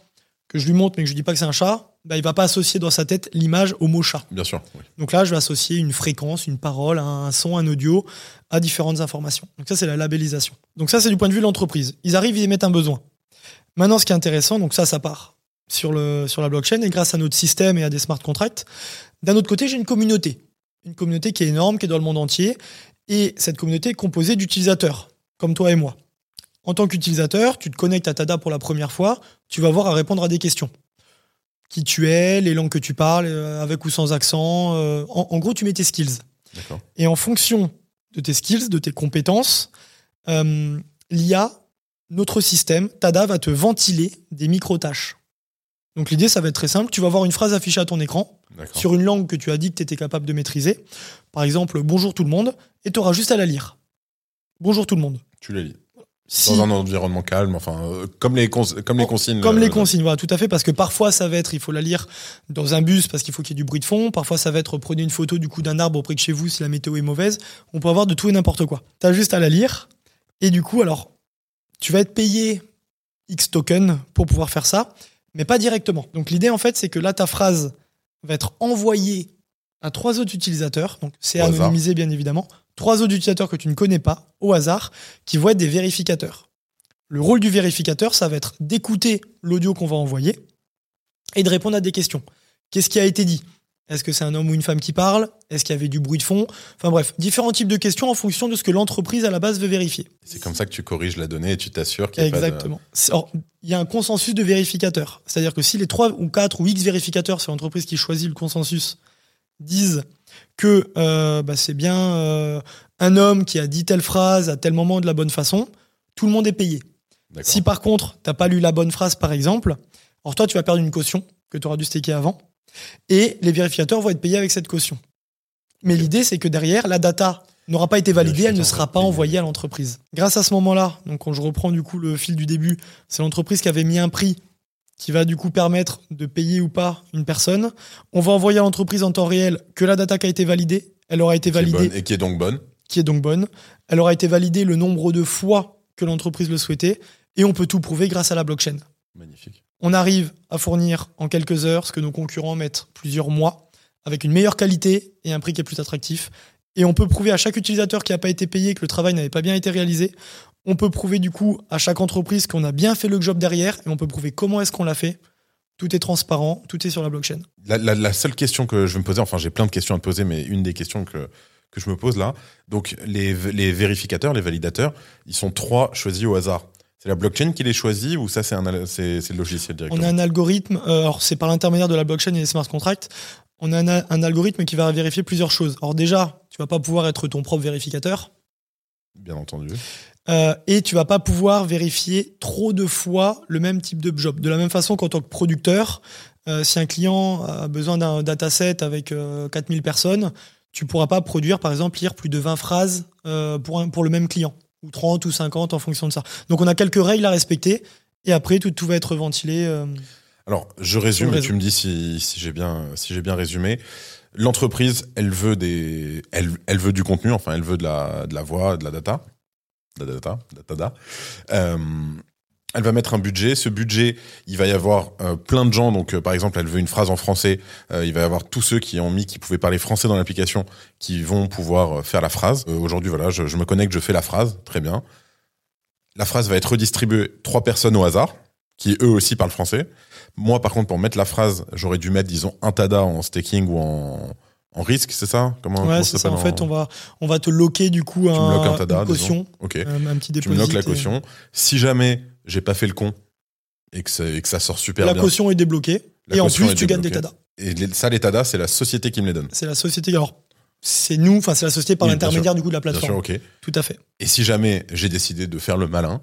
que je lui montre mais que je ne dis pas que c'est un chat. Bah, il ne va pas associer dans sa tête l'image au mot chat. Bien sûr. Oui. Donc là, je vais associer une fréquence, une parole, un son, un audio à différentes informations. Donc ça, c'est la labellisation. Donc ça, c'est du point de vue de l'entreprise. Ils arrivent, ils émettent un besoin. Maintenant, ce qui est intéressant, donc ça, ça part sur, le, sur la blockchain et grâce à notre système et à des smart contracts. D'un autre côté, j'ai une communauté. Une communauté qui est énorme, qui est dans le monde entier. Et cette communauté est composée d'utilisateurs, comme toi et moi. En tant qu'utilisateur, tu te connectes à TADA pour la première fois, tu vas avoir à répondre à des questions. Qui tu es, les langues que tu parles, euh, avec ou sans accent. Euh, en, en gros, tu mets tes skills. D'accord. Et en fonction de tes skills, de tes compétences, euh, l'I A, notre système, TADA va te ventiler des micro-tâches. Donc l'idée, ça va être très simple. Tu vas avoir une phrase affichée à ton écran, D'accord. sur une langue que tu as dit que tu étais capable de maîtriser. Par exemple, « Bonjour tout le monde » et tu auras juste à la lire. « Bonjour tout le monde ». Tu la lis. Si. Dans un environnement calme, enfin, euh, comme les cons- comme les consignes. Comme euh, les consignes, euh, voilà, tout à fait, parce que parfois ça va être, il faut la lire dans un bus parce qu'il faut qu'il y ait du bruit de fond. Parfois ça va être, prenez une photo du coup d'un arbre auprès de chez vous si la météo est mauvaise. On peut avoir de tout et n'importe quoi. T'as juste à la lire et du coup, alors, tu vas être payé X token pour pouvoir faire ça, mais pas directement. Donc l'idée en fait, c'est que là ta phrase va être envoyée à trois autres utilisateurs, donc c'est au anonymisé hasard, bien évidemment. Trois autres utilisateurs que tu ne connais pas, au hasard, qui vont être des vérificateurs. Le rôle du vérificateur, ça va être d'écouter l'audio qu'on va envoyer et de répondre à des questions. Qu'est-ce qui a été dit ? Est-ce que c'est un homme ou une femme qui parle ? Est-ce qu'il y avait du bruit de fond ? Enfin bref, différents types de questions en fonction de ce que l'entreprise à la base veut vérifier. C'est comme ça que tu corriges la donnée et tu t'assures qu'il y a Exactement. pas de... Exactement. Il y a un consensus de vérificateurs. C'est-à-dire que si les trois ou quatre ou X vérificateurs, c'est l'entreprise qui choisit le consensus, disent que euh, bah, c'est bien euh, un homme qui a dit telle phrase à tel moment de la bonne façon, tout le monde est payé. D'accord. Si par contre, t'as pas lu la bonne phrase par exemple, alors toi tu vas perdre une caution que tu auras dû staker avant et les vérificateurs vont être payés avec cette caution. Mais okay. l'idée c'est que derrière, la data n'aura pas été validée, elle ne sera pas envoyée à l'entreprise. Grâce à ce moment-là, donc quand je reprends du coup le fil du début, c'est l'entreprise qui avait mis un prix qui va du coup permettre de payer ou pas une personne. On va envoyer à l'entreprise en temps réel que la data qui a été validée, elle aura été validée. Et qui est donc bonne. Qui est donc bonne. Elle aura été validée le nombre de fois que l'entreprise le souhaitait. Et on peut tout prouver grâce à la blockchain. Magnifique. On arrive à fournir en quelques heures ce que nos concurrents mettent plusieurs mois, avec une meilleure qualité et un prix qui est plus attractif. Et on peut prouver à chaque utilisateur qui n'a pas été payé que le travail n'avait pas bien été réalisé. On peut prouver du coup à chaque entreprise qu'on a bien fait le job derrière et on peut prouver comment est-ce qu'on l'a fait. Tout est transparent, tout est sur la blockchain. La, la, la seule question que je vais me poser, enfin j'ai plein de questions à te poser, mais une des questions que, que je me pose là, donc les, les vérificateurs, les validateurs, ils sont trois choisis au hasard. C'est la blockchain qui les choisit ou ça c'est, un, c'est, c'est le logiciel directement ? On a un algorithme, euh, alors c'est par l'intermédiaire de la blockchain et des smart contracts, on a un, un algorithme qui va vérifier plusieurs choses. Alors déjà, tu vas pas pouvoir être ton propre vérificateur. Bien entendu. Euh, et tu vas pas pouvoir vérifier trop de fois le même type de job. De la même façon qu'en tant que producteur, euh, si un client a besoin d'un dataset avec euh, quatre mille personnes, tu pourras pas produire, par exemple, lire plus de vingt phrases euh, pour, un, pour le même client, ou trente ou cinquante en fonction de ça. Donc on a quelques règles à respecter, et après tout, tout va être ventilé. Euh, Alors, je résume, et tu me dis si, si, j'ai bien, si j'ai bien résumé. L'entreprise, elle veut, des, elle, elle veut du contenu, enfin elle veut de la, de la voix, de la data. Data, data, euh, elle va mettre un budget. Ce budget, il va y avoir euh, plein de gens. Donc, euh, par exemple, elle veut une phrase en français. Euh, il va y avoir tous ceux qui ont mis, qui pouvaient parler français dans l'application, qui vont pouvoir euh, faire la phrase. Euh, aujourd'hui, voilà, je, je me connecte, je fais la phrase. Très bien. La phrase va être redistribuée trois personnes au hasard, qui eux aussi parlent français. Moi, par contre, pour mettre la phrase, j'aurais dû mettre, disons, un T A D A en staking ou en... En risque, c'est ça ? Comment, ouais, c'est ça. En fait, on va, on va te loquer du coup un, un tada, une caution, okay. un, un petit dépôt. Tu me loques la caution. Et... Si jamais j'ai pas fait le con et que, ça, et que ça sort super la bien... La caution est débloquée et en plus, tu gagnes des T A D A. Et ça, les T A D A, c'est la société qui me les donne. C'est la société, alors c'est nous, enfin c'est la société par oui, l'intermédiaire du coup de la plateforme. Bien sûr, ok. Tout à fait. Et si jamais j'ai décidé de faire le malin...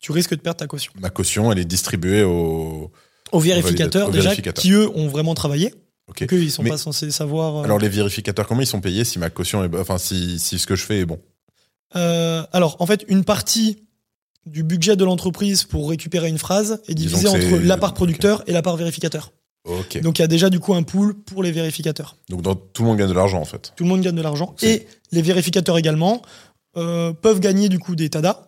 Tu risques de perdre ta caution. Ma caution, elle est distribuée aux... Aux vérificateurs, aux déjà, vérificateurs. Qui eux ont vraiment travaillé. Okay. Qu'ils sont mais pas censés savoir. Euh... Alors les vérificateurs, comment ils sont payés si ma caution est, enfin si si ce que je fais est bon ? euh, Alors en fait, une partie du budget de l'entreprise pour récupérer une phrase est divisée entre c'est... la part producteur okay. et la part vérificateur. Ok. Donc il y a déjà du coup un pool pour les vérificateurs. Donc dans, tout le monde gagne de l'argent en fait. Tout le monde gagne de l'argent okay. et les vérificateurs également euh, peuvent gagner du coup des T A D A,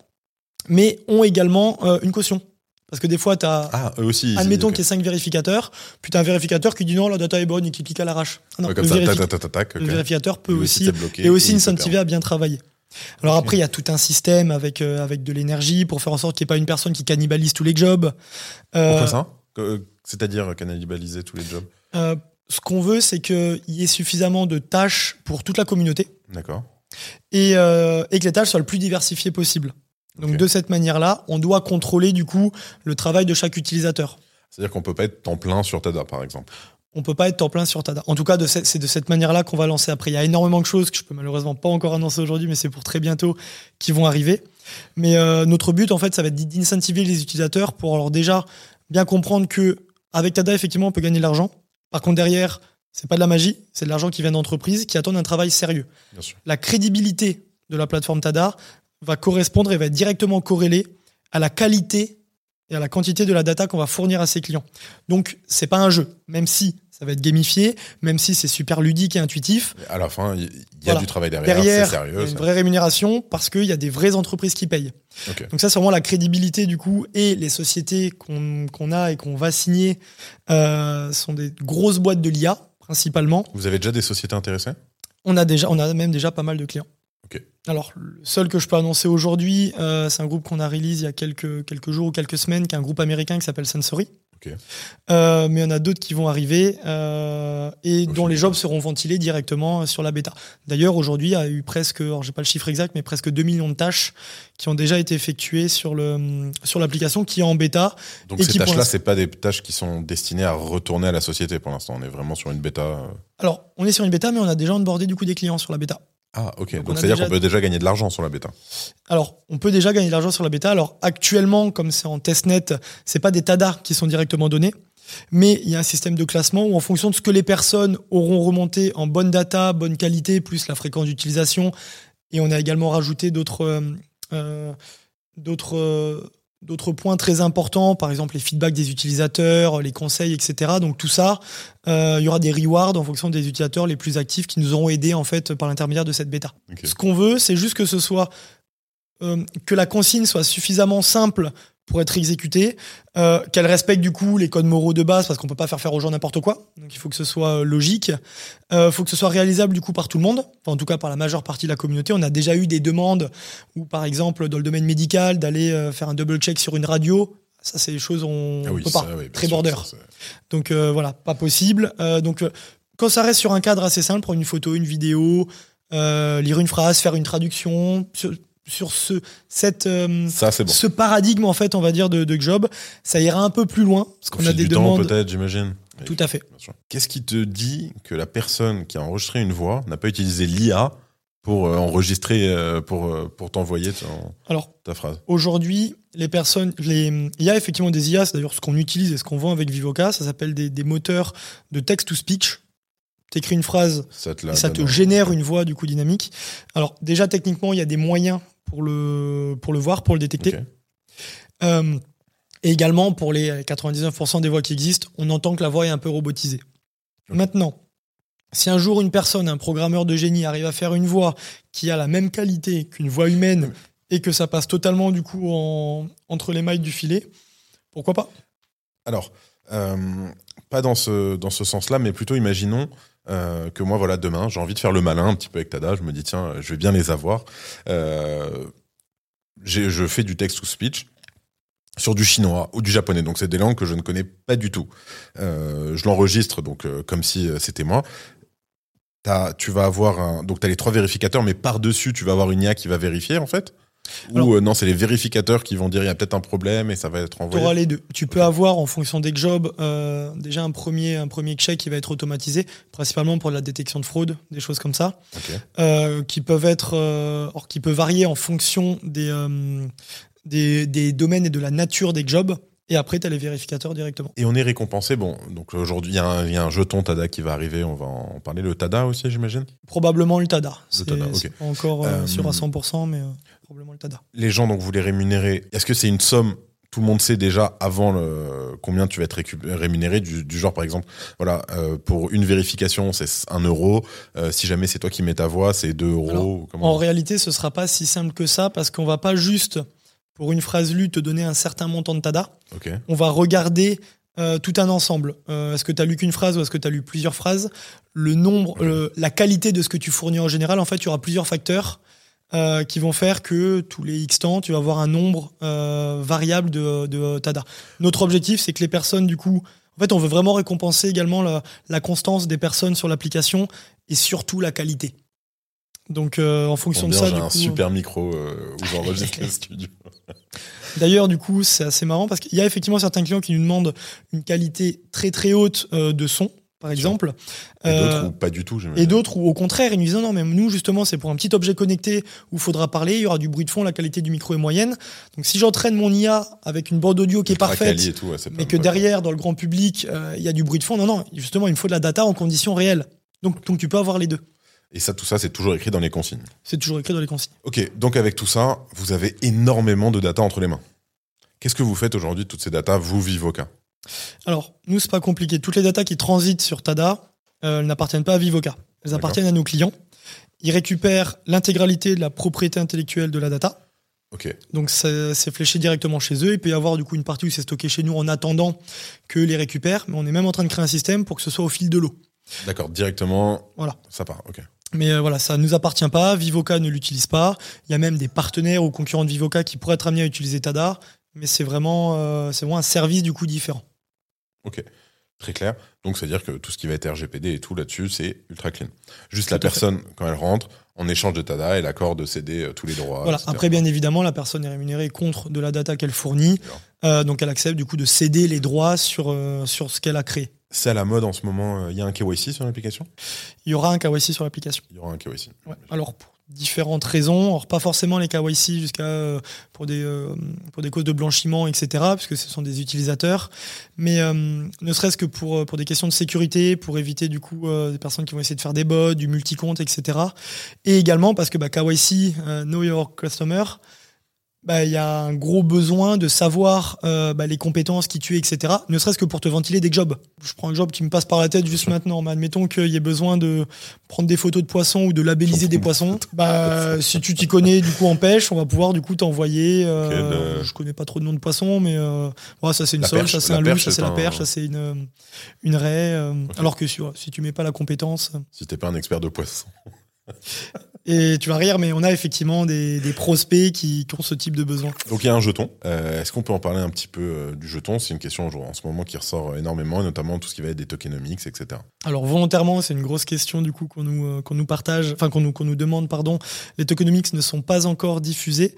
mais ont également euh, une caution. Parce que des fois, t'as, ah, eux aussi, admettons okay. qu'il y ait cinq vérificateurs, puis t'as un vérificateur qui dit non, la data est bonne et qui clique à l'arrache. Ah non, ouais, comme le, ça, vérifi... tac, tac, tac, okay. le vérificateur peut aussi, et aussi incentiver à bien travailler. Alors okay. après, il y a tout un système avec, euh, avec de l'énergie pour faire en sorte qu'il n'y ait pas une personne qui cannibalise tous les jobs. Euh, Pourquoi ça ? C'est-à-dire cannibaliser tous les jobs euh, Ce qu'on veut, c'est qu'il y ait suffisamment de tâches pour toute la communauté. D'accord. Et, euh, et que les tâches soient le plus diversifiées possible. Donc okay. de cette manière-là, on doit contrôler du coup le travail de chaque utilisateur. C'est-à-dire qu'on peut pas être temps plein sur T A D A, par exemple. On peut pas être temps plein sur T A D A. En tout cas, de ce- c'est de cette manière-là qu'on va lancer. Après, il y a énormément de choses que je peux malheureusement pas encore annoncer aujourd'hui, mais c'est pour très bientôt qui vont arriver. Mais euh, notre but, en fait, ça va être d'incentiver les utilisateurs pour alors déjà bien comprendre que avec T A D A, effectivement, on peut gagner de l'argent. Par contre, derrière, c'est pas de la magie, c'est de l'argent qui vient d'entreprises qui attendent un travail sérieux. Bien sûr. La crédibilité de la plateforme T A D A va correspondre et va être directement corrélé à la qualité et à la quantité de la data qu'on va fournir à ses clients. Donc, c'est pas un jeu, même si ça va être gamifié, même si c'est super ludique et intuitif. À la fin, il y a voilà. du travail derrière, derrière c'est sérieux. Il y a une ça. vraie rémunération parce qu'il y a des vraies entreprises qui payent. Okay. Donc ça, c'est vraiment la crédibilité du coup, et les sociétés qu'on, qu'on a et qu'on va signer euh, sont des grosses boîtes de l'I A, principalement. Vous avez déjà des sociétés intéressées ? On a déjà, on a même déjà pas mal de clients. Okay. Alors, le seul que je peux annoncer aujourd'hui, euh, c'est un groupe qu'on a release il y a quelques, quelques jours ou quelques semaines, qui est un groupe américain qui s'appelle Sensory. Okay. Euh, mais il y en a d'autres qui vont arriver euh, et okay. dont les jobs seront ventilés directement sur la bêta. D'ailleurs, aujourd'hui, il y a eu presque, alors j'ai pas le chiffre exact, mais presque deux millions de tâches qui ont déjà été effectuées sur, le, sur l'application qui est en bêta. Donc et ces qui, tâches-là, c'est pas des tâches qui sont destinées à retourner à la société pour l'instant. On est vraiment sur une bêta. Alors, on est sur une bêta, mais on a déjà onboardé du coup des clients sur la bêta. Ah, ok. Donc, Donc c'est-à-dire déjà... qu'on peut déjà gagner de l'argent sur la bêta. Alors, on peut déjà gagner de l'argent sur la bêta. Alors, actuellement, comme c'est en testnet, c'est pas des T A D A qui sont directement donnés, mais il y a un système de classement où, en fonction de ce que les personnes auront remonté en bonne data, bonne qualité, plus la fréquence d'utilisation, et on a également rajouté d'autres, euh, d'autres, euh, d'autres points très importants, par exemple les feedbacks des utilisateurs, les conseils, et cetera. Donc tout ça, euh, il y aura des rewards en fonction des utilisateurs les plus actifs qui nous auront aidés en fait par l'intermédiaire de cette bêta. Okay. Ce qu'on veut, c'est juste que ce soit euh, que la consigne soit suffisamment simple pour être exécutée, euh, qu'elle respecte du coup les codes moraux de base parce qu'on peut pas faire faire aux gens n'importe quoi. Donc il faut que ce soit logique, euh, faut que ce soit réalisable du coup par tout le monde, enfin, en tout cas par la majeure partie de la communauté. On a déjà eu des demandes où par exemple dans le domaine médical d'aller euh, faire un double check sur une radio, ça c'est des choses on ah oui, peut ça, pas, oui, très sûr, border. Ça, donc euh, voilà, pas possible. Euh, donc euh, quand ça reste sur un cadre assez simple, prendre une photo, une vidéo, euh, lire une phrase, faire une traduction. Sur, sur ce cette euh, ça, c'est bon. ce paradigme en fait on va dire de, de job, ça ira un peu plus loin parce qu'on a des demandes temps, peut-être j'imagine tout et, à fait qu'est-ce qui te dit que la personne qui a enregistré une voix n'a pas utilisé l'I A pour euh, enregistrer euh, pour euh, pour t'envoyer ton, alors, ta phrase aujourd'hui les personnes les il y a effectivement des I A, c'est d'ailleurs ce qu'on utilise et ce qu'on vend avec Vivoka, ça s'appelle des, des moteurs de text to speech. T'écris une phrase ça te, et ça te génère une voix du coup dynamique. Alors déjà techniquement il y a des moyens pour le, pour le voir, pour le détecter. Okay. Euh, et également, pour les quatre-vingt-dix-neuf pour cent des voix qui existent, on entend que la voix est un peu robotisée. Okay. Maintenant, si un jour une personne, un programmeur de génie, arrive à faire une voix qui a la même qualité qu'une voix humaine et que ça passe totalement du coup en, entre les mailles du filet, pourquoi pas ? Alors, euh, pas dans ce, dans ce sens-là, mais plutôt imaginons... Euh, que moi voilà demain j'ai envie de faire le malin un petit peu avec Tada, je me dis tiens je vais bien les avoir, euh, j'ai, je fais du text to speech sur du chinois ou du japonais, donc c'est des langues que je ne connais pas du tout, euh, je l'enregistre donc euh, comme si c'était moi. T'as, tu vas avoir un, donc t'as les trois vérificateurs, mais par dessus tu vas avoir une I A qui va vérifier en fait. Alors, ou euh, non, c'est les vérificateurs qui vont dire il y a peut-être un problème et ça va être envoyé. Tu auras les deux. Tu peux okay. avoir en fonction des jobs euh, déjà un premier un premier check qui va être automatisé, principalement pour la détection de fraude, des choses comme ça, okay. euh, qui peuvent être, euh, or, qui peut varier en fonction des, euh, des des domaines et de la nature des jobs. Et après, tu as les vérificateurs directement. Et on est récompensé. Bon, donc aujourd'hui, il y, y a un jeton T A D A qui va arriver. On va en parler. Le T A D A aussi, j'imagine ? Probablement le T A D A. Le c'est, T A D A, okay. c'est pas encore euh, sûr à cent pour cent, mais euh, probablement le T A D A. Les gens, donc, vous les rémunérez. Est-ce que c'est une somme ? Tout le monde sait déjà avant le, combien tu vas être rémunéré, du, du genre par exemple, voilà, euh, pour une vérification c'est un euro, euh, si jamais c'est toi qui mets ta voix, c'est deux euros. Alors, comment en réalité, ce ne sera pas si simple que ça, parce qu'on ne va pas juste... pour une phrase lue, te donner un certain montant de T A D A. Okay. On va regarder euh, tout un ensemble. Euh, est-ce que tu as lu qu'une phrase ou est-ce que tu as lu plusieurs phrases ? Le nombre, okay. euh, la qualité de ce que tu fournis en général. En fait, il y aura plusieurs facteurs euh, qui vont faire que tous les X temps, tu vas avoir un nombre euh, variable de, de T A D A. Notre objectif, c'est que les personnes, du coup... En fait, on veut vraiment récompenser également la, la constance des personnes sur l'application et surtout la qualité. Donc, euh, en fonction bon, bien, de ça, j'ai du un coup, super micro euh, où j'enregistre le studio. D'ailleurs, du coup, c'est assez marrant parce qu'il y a effectivement certains clients qui nous demandent une qualité très très haute euh, de son, par exemple. Et euh, d'autres ou pas du tout. J'imagine. Et d'autres où, au contraire, ils nous disent non, non, mais nous, justement, c'est pour un petit objet connecté où il faudra parler, il y aura du bruit de fond, la qualité du micro est moyenne. Donc, si j'entraîne mon I A avec une bande audio qui est parfaite, et tout, ouais, mais que derrière, dans le grand public, il euh, y a du bruit de fond, non, non, justement, il me faut de la data en conditions réelles. Donc, donc tu peux avoir les deux. Et ça, tout ça, c'est toujours écrit dans les consignes. C'est toujours écrit dans les consignes. Ok, donc avec tout ça, vous avez énormément de data entre les mains. Qu'est-ce que vous faites aujourd'hui de toutes ces datas, vous, Vivoka ? Alors, nous, c'est pas compliqué. Toutes les datas qui transitent sur T A D A, euh, elles n'appartiennent pas à Vivoka. Elles D'accord. appartiennent à nos clients. Ils récupèrent l'intégralité de la propriété intellectuelle de la data. Okay. Donc ça, c'est fléché directement chez eux. Il peut y avoir du coup une partie où c'est stocké chez nous en attendant que les récupèrent, mais on est même en train de créer un système pour que ce soit au fil de l'eau. D'accord, directement. Voilà. Ça part. Ok. Mais euh, voilà, ça ne nous appartient pas. Vivoka ne l'utilise pas. Il y a même des partenaires ou concurrents de Vivoka qui pourraient être amenés à utiliser T A D A, mais c'est vraiment, euh, c'est vraiment un service du coup différent. Ok. Très clair. Donc, c'est-à-dire que tout ce qui va être R G P D et tout là-dessus, c'est ultra clean. Juste tout la personne, fait. Quand elle rentre, en échange de T A D A, elle accorde de céder tous les droits. Voilà. et cetera. Après, bien évidemment, la personne est rémunérée contre de la data qu'elle fournit. Euh, donc, elle accepte du coup de céder les droits sur, euh, sur ce qu'elle a créé. C'est à la mode en ce moment. Il y a un K Y C sur l'application ? Il y aura un K Y C sur l'application. Il y aura un K Y C. Ouais. Alors, pour différentes raisons. Alors, pas forcément les K Y C jusqu'à euh, pour, des, euh, pour des causes de blanchiment, et cetera, puisque ce sont des utilisateurs. Mais euh, ne serait-ce que pour, pour des questions de sécurité, pour éviter du coup euh, des personnes qui vont essayer de faire des bots, du multi-compte, et cetera. Et également parce que bah, K Y C, euh, Know Your Customer, bah, y a un gros besoin de savoir euh, bah, les compétences qui tu es, et cetera. Ne serait-ce que pour te ventiler des jobs. Je prends un job qui me passe par la tête juste maintenant. Mais admettons qu'il y ait besoin de prendre des photos de poissons ou de labelliser des poissons. Bah, si tu t'y connais du coup en pêche, on va pouvoir du coup t'envoyer. Euh, okay, le... Je connais pas trop de noms de poissons, mais euh, ouais, ça c'est une sole, ça c'est un loup, ça c'est la perche, un... ça c'est une une raie. Euh, okay. Alors que si, ouais, si tu mets pas la compétence, si t'es pas un expert de poissons. Et tu vas rire, mais on a effectivement des, des prospects qui, qui ont ce type de besoin. Donc il y a un jeton. Euh, est-ce qu'on peut en parler un petit peu euh, du jeton ? C'est une question en ce moment qui ressort énormément, et notamment tout ce qui va être des tokenomics, et cetera. Alors volontairement, c'est une grosse question du coup qu'on nous, euh, qu'on nous partage, enfin qu'on nous, qu'on nous demande, pardon. Les tokenomics ne sont pas encore diffusés,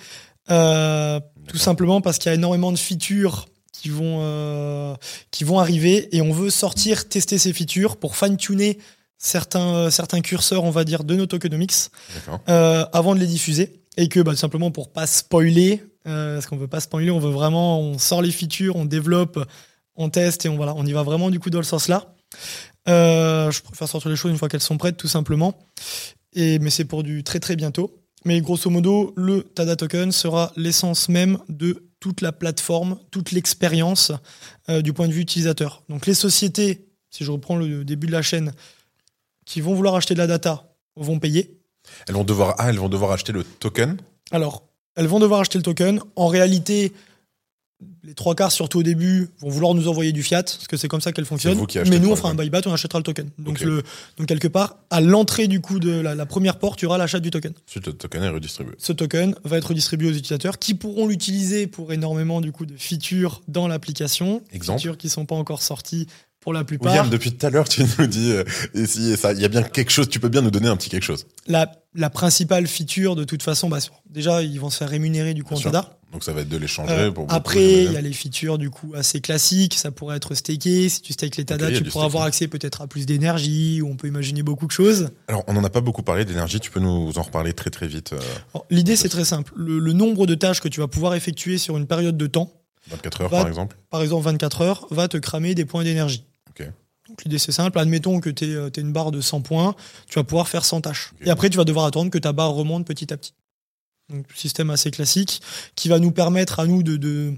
euh, tout simplement parce qu'il y a énormément de features qui vont, euh, qui vont arriver, et on veut sortir, tester ces features pour fine-tuner certains euh, certains curseurs, on va dire, de nos tokenomics euh, avant de les diffuser, et que bah, tout simplement pour pas spoiler, euh, parce qu'on veut pas spoiler, on veut vraiment, on sort les features, on développe, on teste, et on voilà, on y va vraiment du coup dans le sens là. Euh, je préfère sortir les choses une fois qu'elles sont prêtes, tout simplement. Et mais c'est pour du très très bientôt. Mais grosso modo, le T A D A token sera l'essence même de toute la plateforme, toute l'expérience euh, du point de vue utilisateur. Donc les sociétés, si je reprends le début de la chaîne, qui vont vouloir acheter de la data, vont payer. Elles vont devoir, ah, elles vont devoir acheter le token ? Alors, elles vont devoir acheter le token. En réalité, les trois quarts, surtout au début, vont vouloir nous envoyer du fiat, parce que c'est comme ça qu'elles fonctionnent. Mais nous, on fera un buy-back, on achètera le token. Donc, okay. le, donc, quelque part, à l'entrée du coup de la, la première porte, il y aura l'achat du token. Ce token est redistribué. Ce token va être redistribué aux utilisateurs qui pourront l'utiliser pour énormément du coup, de features dans l'application. Exemple. Features qui ne sont pas encore sorties. Pour la plupart. William, depuis tout à l'heure, tu nous dis, euh, et si, et ça, il y a bien quelque chose, tu peux bien nous donner un petit quelque chose. La, la principale feature, de toute façon, bah, déjà, ils vont se faire rémunérer du coup bien en T A D A. Donc ça va être de l'échanger. Euh, pour après, il y a les features du coup assez classiques, ça pourrait être staké. Si tu stakes les T A D A, okay, tu pourras staking. Avoir accès peut-être à plus d'énergie, ou on peut imaginer beaucoup de choses. Alors, on n'en a pas beaucoup parlé d'énergie, tu peux nous en reparler très très vite. Euh, Alors, l'idée, c'est très simple. Le, le nombre de tâches que tu vas pouvoir effectuer sur une période de temps, vingt-quatre heures va, par exemple Par exemple, vingt-quatre heures, va te cramer des points d'énergie. Okay. Donc l'idée c'est simple, admettons que tu es une barre de cent points, tu vas pouvoir faire cent tâches. Okay. Et après tu vas devoir attendre que ta barre remonte petit à petit. Donc système assez classique, qui va nous permettre à nous de, de,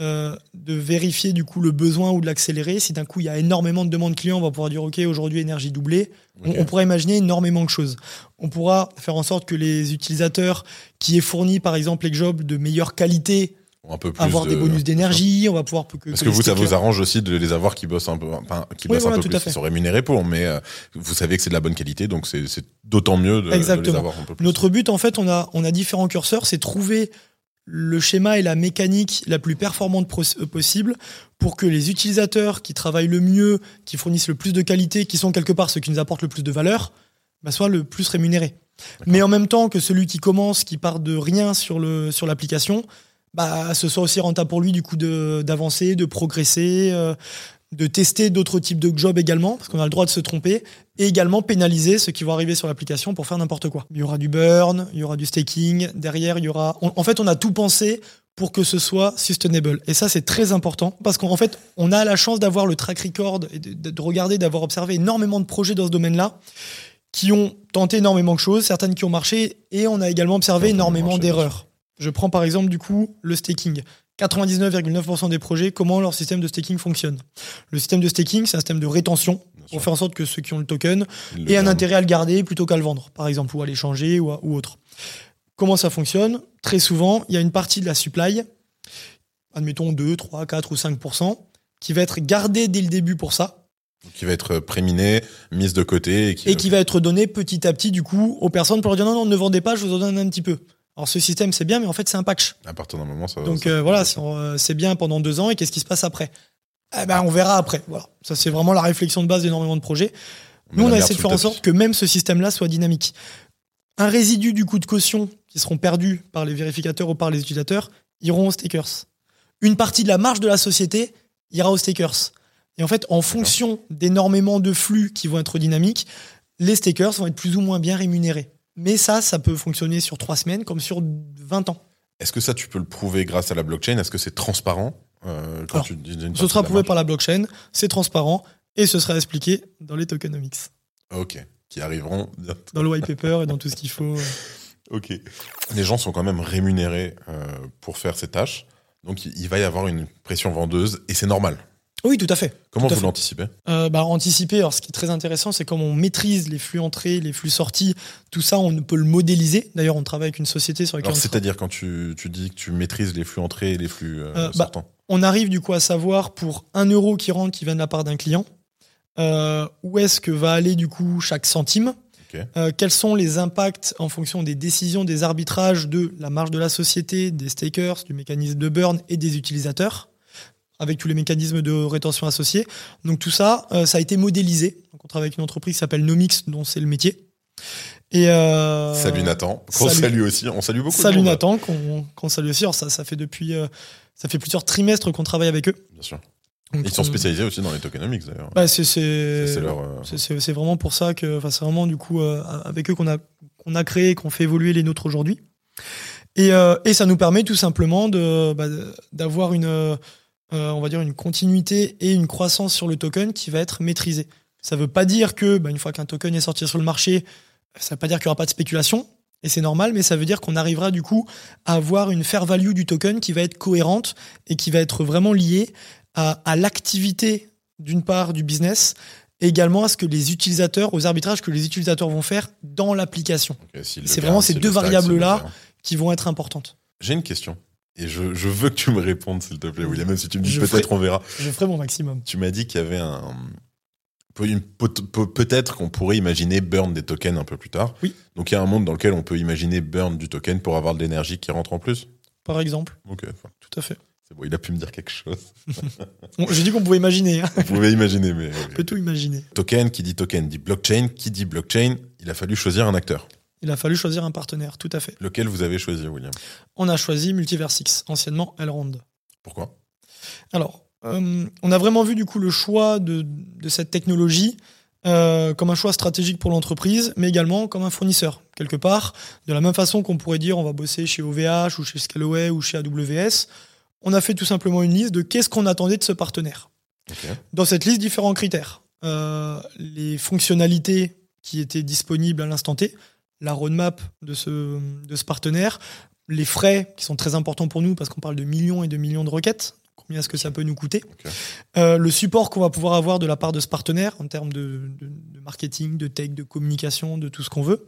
euh, de vérifier du coup le besoin ou de l'accélérer. Si d'un coup il y a énormément de demandes clients, on va pouvoir dire ok, aujourd'hui énergie doublée. Okay. On, on pourra imaginer énormément de choses. On pourra faire en sorte que les utilisateurs qui aient fourni par exemple les jobs de meilleure qualité un peu plus avoir de... des bonus d'énergie, on va pouvoir que, parce que, que vous stickers. Ça vous arrange aussi de les avoir qui bossent un peu, enfin, qui oui, bossent voilà, un peu plus, qui sont rémunérés pour, mais euh, vous savez que c'est de la bonne qualité, donc c'est, c'est d'autant mieux de, de les avoir un peu plus. Notre but, en fait, on a on a différents curseurs, c'est trouver le schéma et la mécanique la plus performante pro- possible pour que les utilisateurs qui travaillent le mieux, qui fournissent le plus de qualité, qui sont quelque part ceux qui nous apportent le plus de valeur, bah, soient le plus rémunérés. D'accord. Mais en même temps que celui qui commence, qui part de rien sur le sur l'application, bah, ce soit aussi rentable pour lui du coup de, d'avancer, de progresser, euh, de tester d'autres types de jobs également, parce qu'on a le droit de se tromper, et également pénaliser ceux qui vont arriver sur l'application pour faire n'importe quoi. Il y aura du burn, il y aura du staking, derrière il y aura... On, en fait, on a tout pensé pour que ce soit sustainable. Et ça, c'est très important, parce qu'en fait, on a la chance d'avoir le track record, et de, de regarder, d'avoir observé énormément de projets dans ce domaine-là, qui ont tenté énormément de choses, certaines qui ont marché, et on a également observé énormément d'erreurs. Je prends par exemple du coup le staking. quatre-vingt-dix-neuf virgule neuf pour cent des projets, comment leur système de staking fonctionne. Le système de staking, c'est un système de rétention pour faire en sorte que ceux qui ont le token le aient un intérêt à le garder plutôt qu'à le vendre, par exemple, ou à l'échanger ou, à, ou autre. Comment ça fonctionne? Très souvent, il y a une partie de la supply, admettons deux, trois, quatre ou cinq pour cent, qui va être gardée dès le début pour ça. Qui va être préminée, mise de côté. Et qui, et va... qui va être donnée petit à petit, du coup, aux personnes pour leur dire non, non, ne vendez pas, je vous en donne un petit peu. Alors ce système c'est bien, mais en fait c'est un patch. À partir d'un moment ça va. Donc euh, voilà, c'est, euh, c'est bien pendant deux ans et qu'est-ce qui se passe après? Eh ben on verra après. Voilà, ça c'est vraiment la réflexion de base d'énormément de projets. Nous on a essayé de faire en sorte que même ce système-là soit dynamique. Un résidu du coût de caution qui seront perdus par les vérificateurs ou par les utilisateurs iront aux stakers. Une partie de la marge de la société ira aux stakers. Et en fait en fonction d'énormément de flux qui vont être dynamiques, les stakers vont être plus ou moins bien rémunérés. Mais ça, ça peut fonctionner sur trois semaines comme sur vingt ans. Est-ce que ça, tu peux le prouver grâce à la blockchain? Est-ce que c'est transparent euh, quand Alors, tu dis une Ce sera prouvé par la blockchain, c'est transparent et ce sera expliqué dans les tokenomics. Ok, qui arriveront bientôt. Dans le white paper et dans tout ce qu'il faut. Ok. Les gens sont quand même rémunérés euh, pour faire ces tâches. Donc, il va y avoir une pression vendeuse et c'est normal. Oui, tout à fait. Comment vous l'anticipez ? euh, bah, Anticiper, alors ce qui est très intéressant, c'est comme on maîtrise les flux entrées, les flux sorties, tout ça, on peut le modéliser. D'ailleurs, on travaille avec une société sur laquelle... Alors, c'est-à-dire quand tu, tu dis que tu maîtrises les flux entrées et les flux euh, euh, sortants bah, on arrive du coup à savoir pour un euro qui rentre, qui vient de la part d'un client, euh, où est-ce que va aller du coup chaque centime ? Okay. Euh, quels sont les impacts en fonction des décisions, des arbitrages de la marge de la société, des stakers, du mécanisme de burn et des utilisateurs ? Avec tous les mécanismes de rétention associés. Donc tout ça, euh, ça a été modélisé. Donc on travaille avec une entreprise qui s'appelle Nomix, dont c'est le métier. Et euh, salut Nathan, qu'on salut, salue aussi. On salue beaucoup. Salut Nathan, qu'on, qu'on salue aussi. Alors ça, ça fait depuis, euh, ça fait plusieurs trimestres qu'on travaille avec eux. Bien sûr. Donc ils sont spécialisés aussi dans les tokenomics d'ailleurs. Bah c'est c'est, c'est, c'est, leur, euh... c'est, c'est, c'est vraiment pour ça que, enfin c'est vraiment du coup euh, avec eux qu'on a qu'on a créé et qu'on fait évoluer les nôtres aujourd'hui. Et euh, et ça nous permet tout simplement de bah, d'avoir une euh, Euh, on va dire une continuité et une croissance sur le token qui va être maîtrisée. Ça ne veut pas dire que, bah, une fois qu'un token est sorti sur le marché, ça ne veut pas dire qu'il n'y aura pas de spéculation, et c'est normal, mais ça veut dire qu'on arrivera du coup à avoir une fair value du token qui va être cohérente et qui va être vraiment liée à, à l'activité d'une part du business, et également à ce que les utilisateurs, aux arbitrages que les utilisateurs vont faire dans l'application. Okay, si c'est vraiment ces deux variables-là qui vont être importantes. J'ai une question. Et je, je veux que tu me répondes, s'il te plaît, William, même si tu me dis je peut-être ferai, on verra. Je ferai mon maximum. Tu m'as dit qu'il y avait un... Une, peut-être qu'on pourrait imaginer burn des tokens un peu plus tard. Oui. Donc, il y a un monde dans lequel on peut imaginer burn du token pour avoir de l'énergie qui rentre en plus. Par exemple. Ok. Enfin, tout à fait. C'est bon, il a pu me dire quelque chose. Bon, j'ai dit qu'on pouvait imaginer. Hein. On pouvait imaginer, mais... On peut tout imaginer. Token, qui dit token, dit blockchain. Qui dit blockchain, il a fallu choisir un acteur. Il a fallu choisir un partenaire, tout à fait. Lequel vous avez choisi, William ? On a choisi MultiversX, anciennement Elrond. Pourquoi ? Alors, euh, on a vraiment vu du coup le choix de, de cette technologie euh, comme un choix stratégique pour l'entreprise, mais également comme un fournisseur, quelque part. De la même façon qu'on pourrait dire on va bosser chez O V H ou chez Scaleway ou chez A W S, on a fait tout simplement une liste de qu'est-ce qu'on attendait de ce partenaire. Okay. Dans cette liste, différents critères. Euh, les fonctionnalités qui étaient disponibles à l'instant T, la roadmap de ce, de ce partenaire, les frais qui sont très importants pour nous parce qu'on parle de millions et de millions de requêtes, combien est-ce que ça peut nous coûter, okay. euh, le support qu'on va pouvoir avoir de la part de ce partenaire en termes de, de, de marketing, de tech, de communication, de tout ce qu'on veut,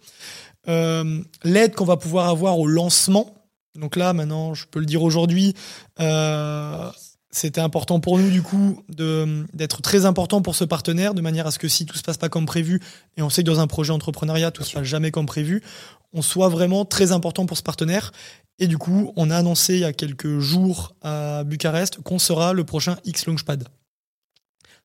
euh, l'aide qu'on va pouvoir avoir au lancement. Donc là maintenant je peux le dire aujourd'hui, euh, c'était important pour nous du coup de, d'être très important pour ce partenaire de manière à ce que si tout ne se passe pas comme prévu, et on sait que dans un projet entrepreneuriat tout ne se passe jamais comme prévu, on soit vraiment très important pour ce partenaire. Et du coup on a annoncé il y a quelques jours à Bucarest qu'on sera le prochain X-Launchpad.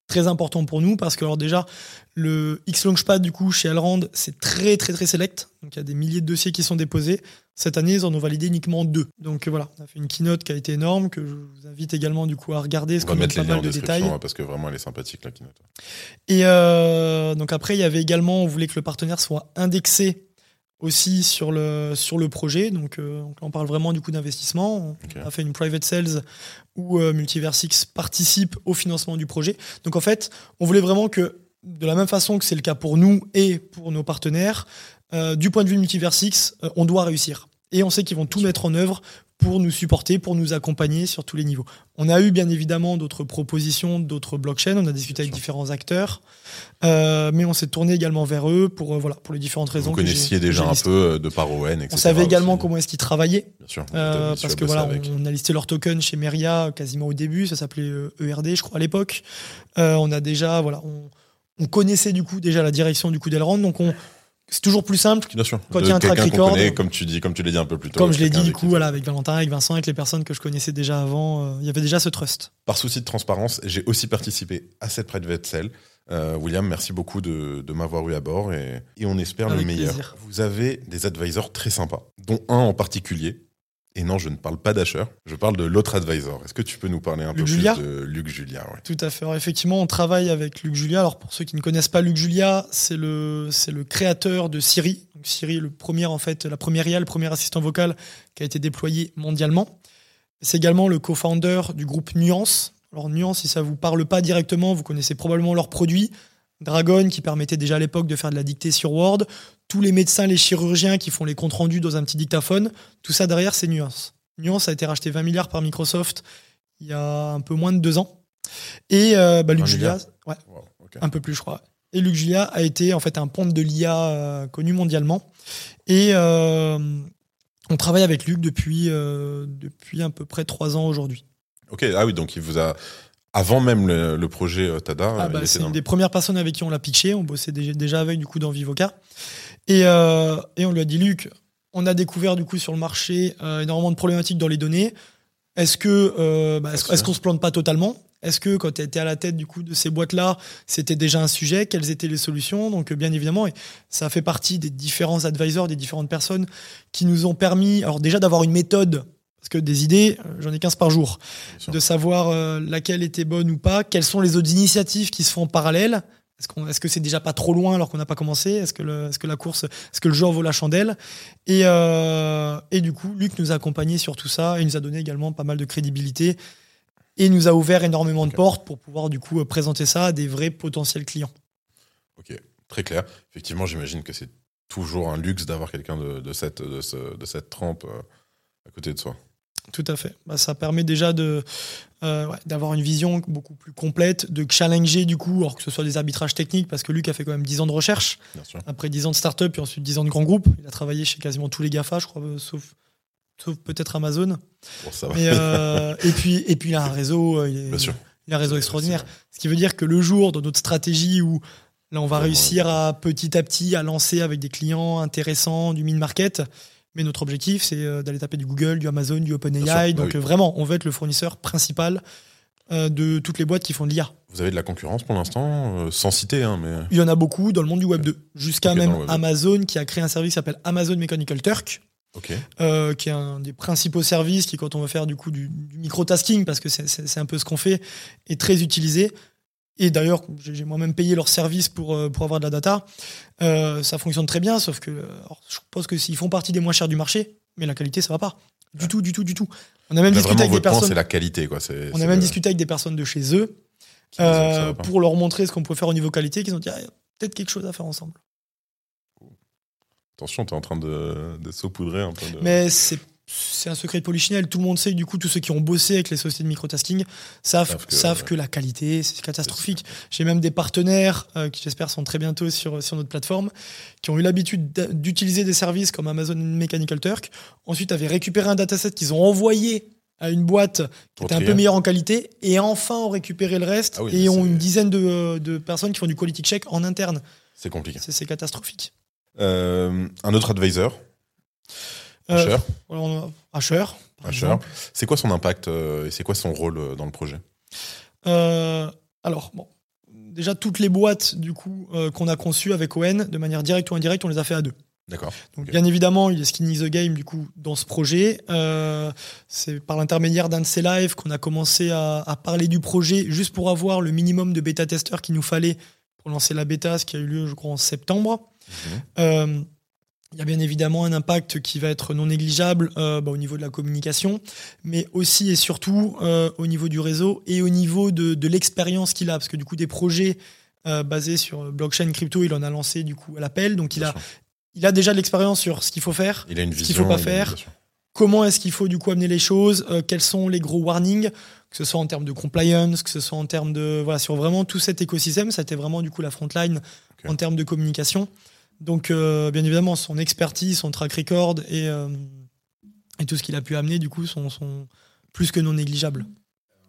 Très important pour nous parce que alors déjà le X-Launchpad du coup chez Elrond c'est très très très select, donc il y a des milliers de dossiers qui sont déposés. Cette année, ils en ont validé uniquement deux. Donc voilà, on a fait une keynote qui a été énorme, que je vous invite également du coup à regarder. On va mettre les liens en description parce que vraiment elle est sympathique la keynote. Et euh, donc après, il y avait également, on voulait que le partenaire soit indexé aussi sur le, sur le projet. Donc, euh, donc là, on parle vraiment du coup d'investissement. Okay. On a fait une private sales où euh, MultiversX participe au financement du projet. Donc en fait, on voulait vraiment que de la même façon que c'est le cas pour nous et pour nos partenaires, euh, du point de vue MultiversX, euh, on doit réussir. Et on sait qu'ils vont tout mettre en œuvre pour nous supporter, pour nous accompagner sur tous les niveaux. On a eu bien évidemment d'autres propositions, d'autres blockchains, on a discuté avec différents acteurs, euh, mais on s'est tourné également vers eux pour, euh, voilà, pour les différentes raisons. Vous connaissiez que déjà que un peu de par Owen, et cetera. On savait également aussi comment est-ce qu'ils travaillaient, bien sûr, euh, parce que voilà, avec. on a listé leur token chez Meria quasiment au début, ça s'appelait E R D je crois à l'époque. Euh, on a déjà, voilà, on, on connaissait du coup déjà la direction du coup d'Elrond, donc on... C'est toujours plus simple quand il y a un track record. Connaît, comme tu dis, comme tu l'as dit un peu plus tôt. Comme je l'ai dit du coup, voilà, avec Valentin, avec Vincent, avec les personnes que je connaissais déjà avant, euh, il y avait déjà ce trust. Par souci de transparence, j'ai aussi participé à cette private sale. Euh, William, merci beaucoup de, de m'avoir eu à bord et, et on espère avec le meilleur. Plaisir. Vous avez des advisors très sympas, dont un en particulier. Et non, je ne parle pas d'Hasheur, je parle de l'autre advisor. Est-ce que tu peux nous parler un Luc peu Julia plus de Luc Julia ouais. Tout à fait. Alors, effectivement, on travaille avec Luc Julia. Alors, pour ceux qui ne connaissent pas Luc Julia, c'est le, c'est le créateur de Siri. Donc, Siri, le premier, en fait, la première I A, le premier assistant vocal qui a été déployé mondialement. C'est également le co-founder du groupe Nuance. Alors, Nuance, si ça ne vous parle pas directement, vous connaissez probablement leurs produits. Dragon, qui permettait déjà à l'époque de faire de la dictée sur Word. Tous les médecins, les chirurgiens qui font les comptes rendus dans un petit dictaphone. Tout ça derrière, c'est Nuance. Nuance a été racheté vingt milliards par Microsoft il y a un peu moins de deux ans. Et euh, bah, Luc Julia, ouais, wow, okay. un peu plus, je crois. Et Luc Julia a été en fait un ponte de l'I A euh, connu mondialement. Et euh, on travaille avec Luc depuis, euh, depuis à peu près trois ans aujourd'hui. Ok, ah oui, donc il vous a... Avant même le, le projet euh, TADA. Ah bah, c'est une des premières personnes avec qui on l'a pitché. On bossait déjà, déjà avec, du coup, dans Vivoka. Et, euh, et on lui a dit, Luc, on a découvert, du coup, sur le marché, euh, énormément de problématiques dans les données. Est-ce que, euh, bah, est-ce, est-ce qu'on se plante pas totalement? Est-ce que, quand tu étais à la tête, du coup, de ces boîtes-là, c'était déjà un sujet? Quelles étaient les solutions? Donc, bien évidemment, et ça fait partie des différents advisors, des différentes personnes qui nous ont permis, alors, déjà, d'avoir une méthode. Parce que des idées, j'en ai quinze par jour. De savoir euh, laquelle était bonne ou pas, quelles sont les autres initiatives qui se font en parallèle. Est-ce, qu'on, est-ce que c'est déjà pas trop loin alors qu'on n'a pas commencé? Est-ce que, le, est-ce que la course, est-ce que le jeu en vaut la chandelle? Et, euh, et du coup, Luc nous a accompagnés sur tout ça et nous a donné également pas mal de crédibilité et nous a ouvert énormément okay. de portes pour pouvoir du coup présenter ça à des vrais potentiels clients. Ok, très clair. Effectivement, j'imagine que c'est toujours un luxe d'avoir quelqu'un de, de, cette, de, ce, de cette trempe euh, à côté de soi. Tout à fait. Bah, ça permet déjà de, euh, ouais, d'avoir une vision beaucoup plus complète, de challenger du coup, alors que ce soit des arbitrages techniques, parce que Luc a fait quand même dix ans de recherche, après dix ans de start-up, puis ensuite dix ans de grands groupes. Il a travaillé chez quasiment tous les GAFA, je crois, euh, sauf, sauf peut-être Amazon. Bon, ça va. Mais, euh, et, puis, et puis il a un réseau, euh, il, est, il a un réseau extraordinaire. Ce qui veut dire que le jour, dans notre stratégie où là, on va ouais, réussir ouais. à petit à petit à lancer avec des clients intéressants du mid-market, mais notre objectif, c'est d'aller taper du Google, du Amazon, du OpenAI. Donc bah oui. vraiment, on veut être le fournisseur principal de toutes les boîtes qui font de l'I A. Vous avez de la concurrence pour l'instant, sans citer. Hein, mais... Il y en a beaucoup dans le monde du Web deux. Okay. Jusqu'à okay, même Amazon qui a créé un service qui s'appelle Amazon Mechanical Turk, okay. euh, qui est un des principaux services qui, quand on veut faire du, coup, du, du microtasking, parce que c'est, c'est, c'est un peu ce qu'on fait, est très utilisé. Et d'ailleurs, j'ai moi-même payé leur service pour, pour avoir de la data. Euh, ça fonctionne très bien, sauf que alors, je pense que s'ils font partie des moins chers du marché, mais la qualité, ça va pas. Du ouais. tout, du tout, du tout. On a même, discuté avec, des personnes, plan, c'est la qualité, quoi. C'est, on c'est a même le... discuté avec des personnes de chez eux euh, pour leur montrer ce qu'on pouvait faire au niveau qualité, qu'ils ont dit ah, y a peut-être quelque chose à faire ensemble. Attention, t'es en train de, de saupoudrer un peu. De... Mais c'est C'est un secret de polichinelle. Tout le monde sait que du coup, tous ceux qui ont bossé avec les sociétés de microtasking savent, que, savent ouais. que la qualité, c'est catastrophique. J'ai même des partenaires euh, qui, j'espère, sont très bientôt sur, sur notre plateforme, qui ont eu l'habitude d'utiliser des services comme Amazon Mechanical Turk. Ensuite, avaient récupéré un dataset qu'ils ont envoyé à une boîte qui était un peu meilleure en qualité et enfin ont récupéré le reste ah oui, et ont c'est... une dizaine de, de personnes qui font du quality check en interne. C'est compliqué. C'est, c'est catastrophique. Euh, un autre advisor Hasheur. Euh, Hasheur, Hasheur. C'est quoi son impact euh, et c'est quoi son rôle euh, dans le projet euh, Alors, bon, déjà toutes les boîtes du coup euh, qu'on a conçues avec Owen, de manière directe ou indirecte, on les a fait à deux. D'accord. Donc okay. bien évidemment, il est skinning the game du coup dans ce projet. Euh, c'est par l'intermédiaire d'un de ses lives qu'on a commencé à, à parler du projet, juste pour avoir le minimum de bêta testeurs qu'il nous fallait pour lancer la bêta, ce qui a eu lieu, je crois, en septembre. Mm-hmm. Euh, Il y a bien évidemment un impact qui va être non négligeable euh, bah, au niveau de la communication, mais aussi et surtout euh, au niveau du réseau et au niveau de, de l'expérience qu'il a. Parce que du coup, des projets euh, basé sur blockchain crypto. Il en a lancé du coup à l'appel. Donc il a, il a déjà de l'expérience sur ce qu'il faut faire, il a une vision, ce qu'il ne faut pas faire. Comment est-ce qu'il faut du coup amener les choses, euh, quels sont les gros warnings, que ce soit en termes de compliance, que ce soit en termes de... Voilà, sur vraiment tout cet écosystème, ça a été vraiment du coup la frontline okay. en termes de communication. Donc euh, bien évidemment, son expertise, son track record et, euh, et tout ce qu'il a pu amener du coup sont, sont plus que non négligeables.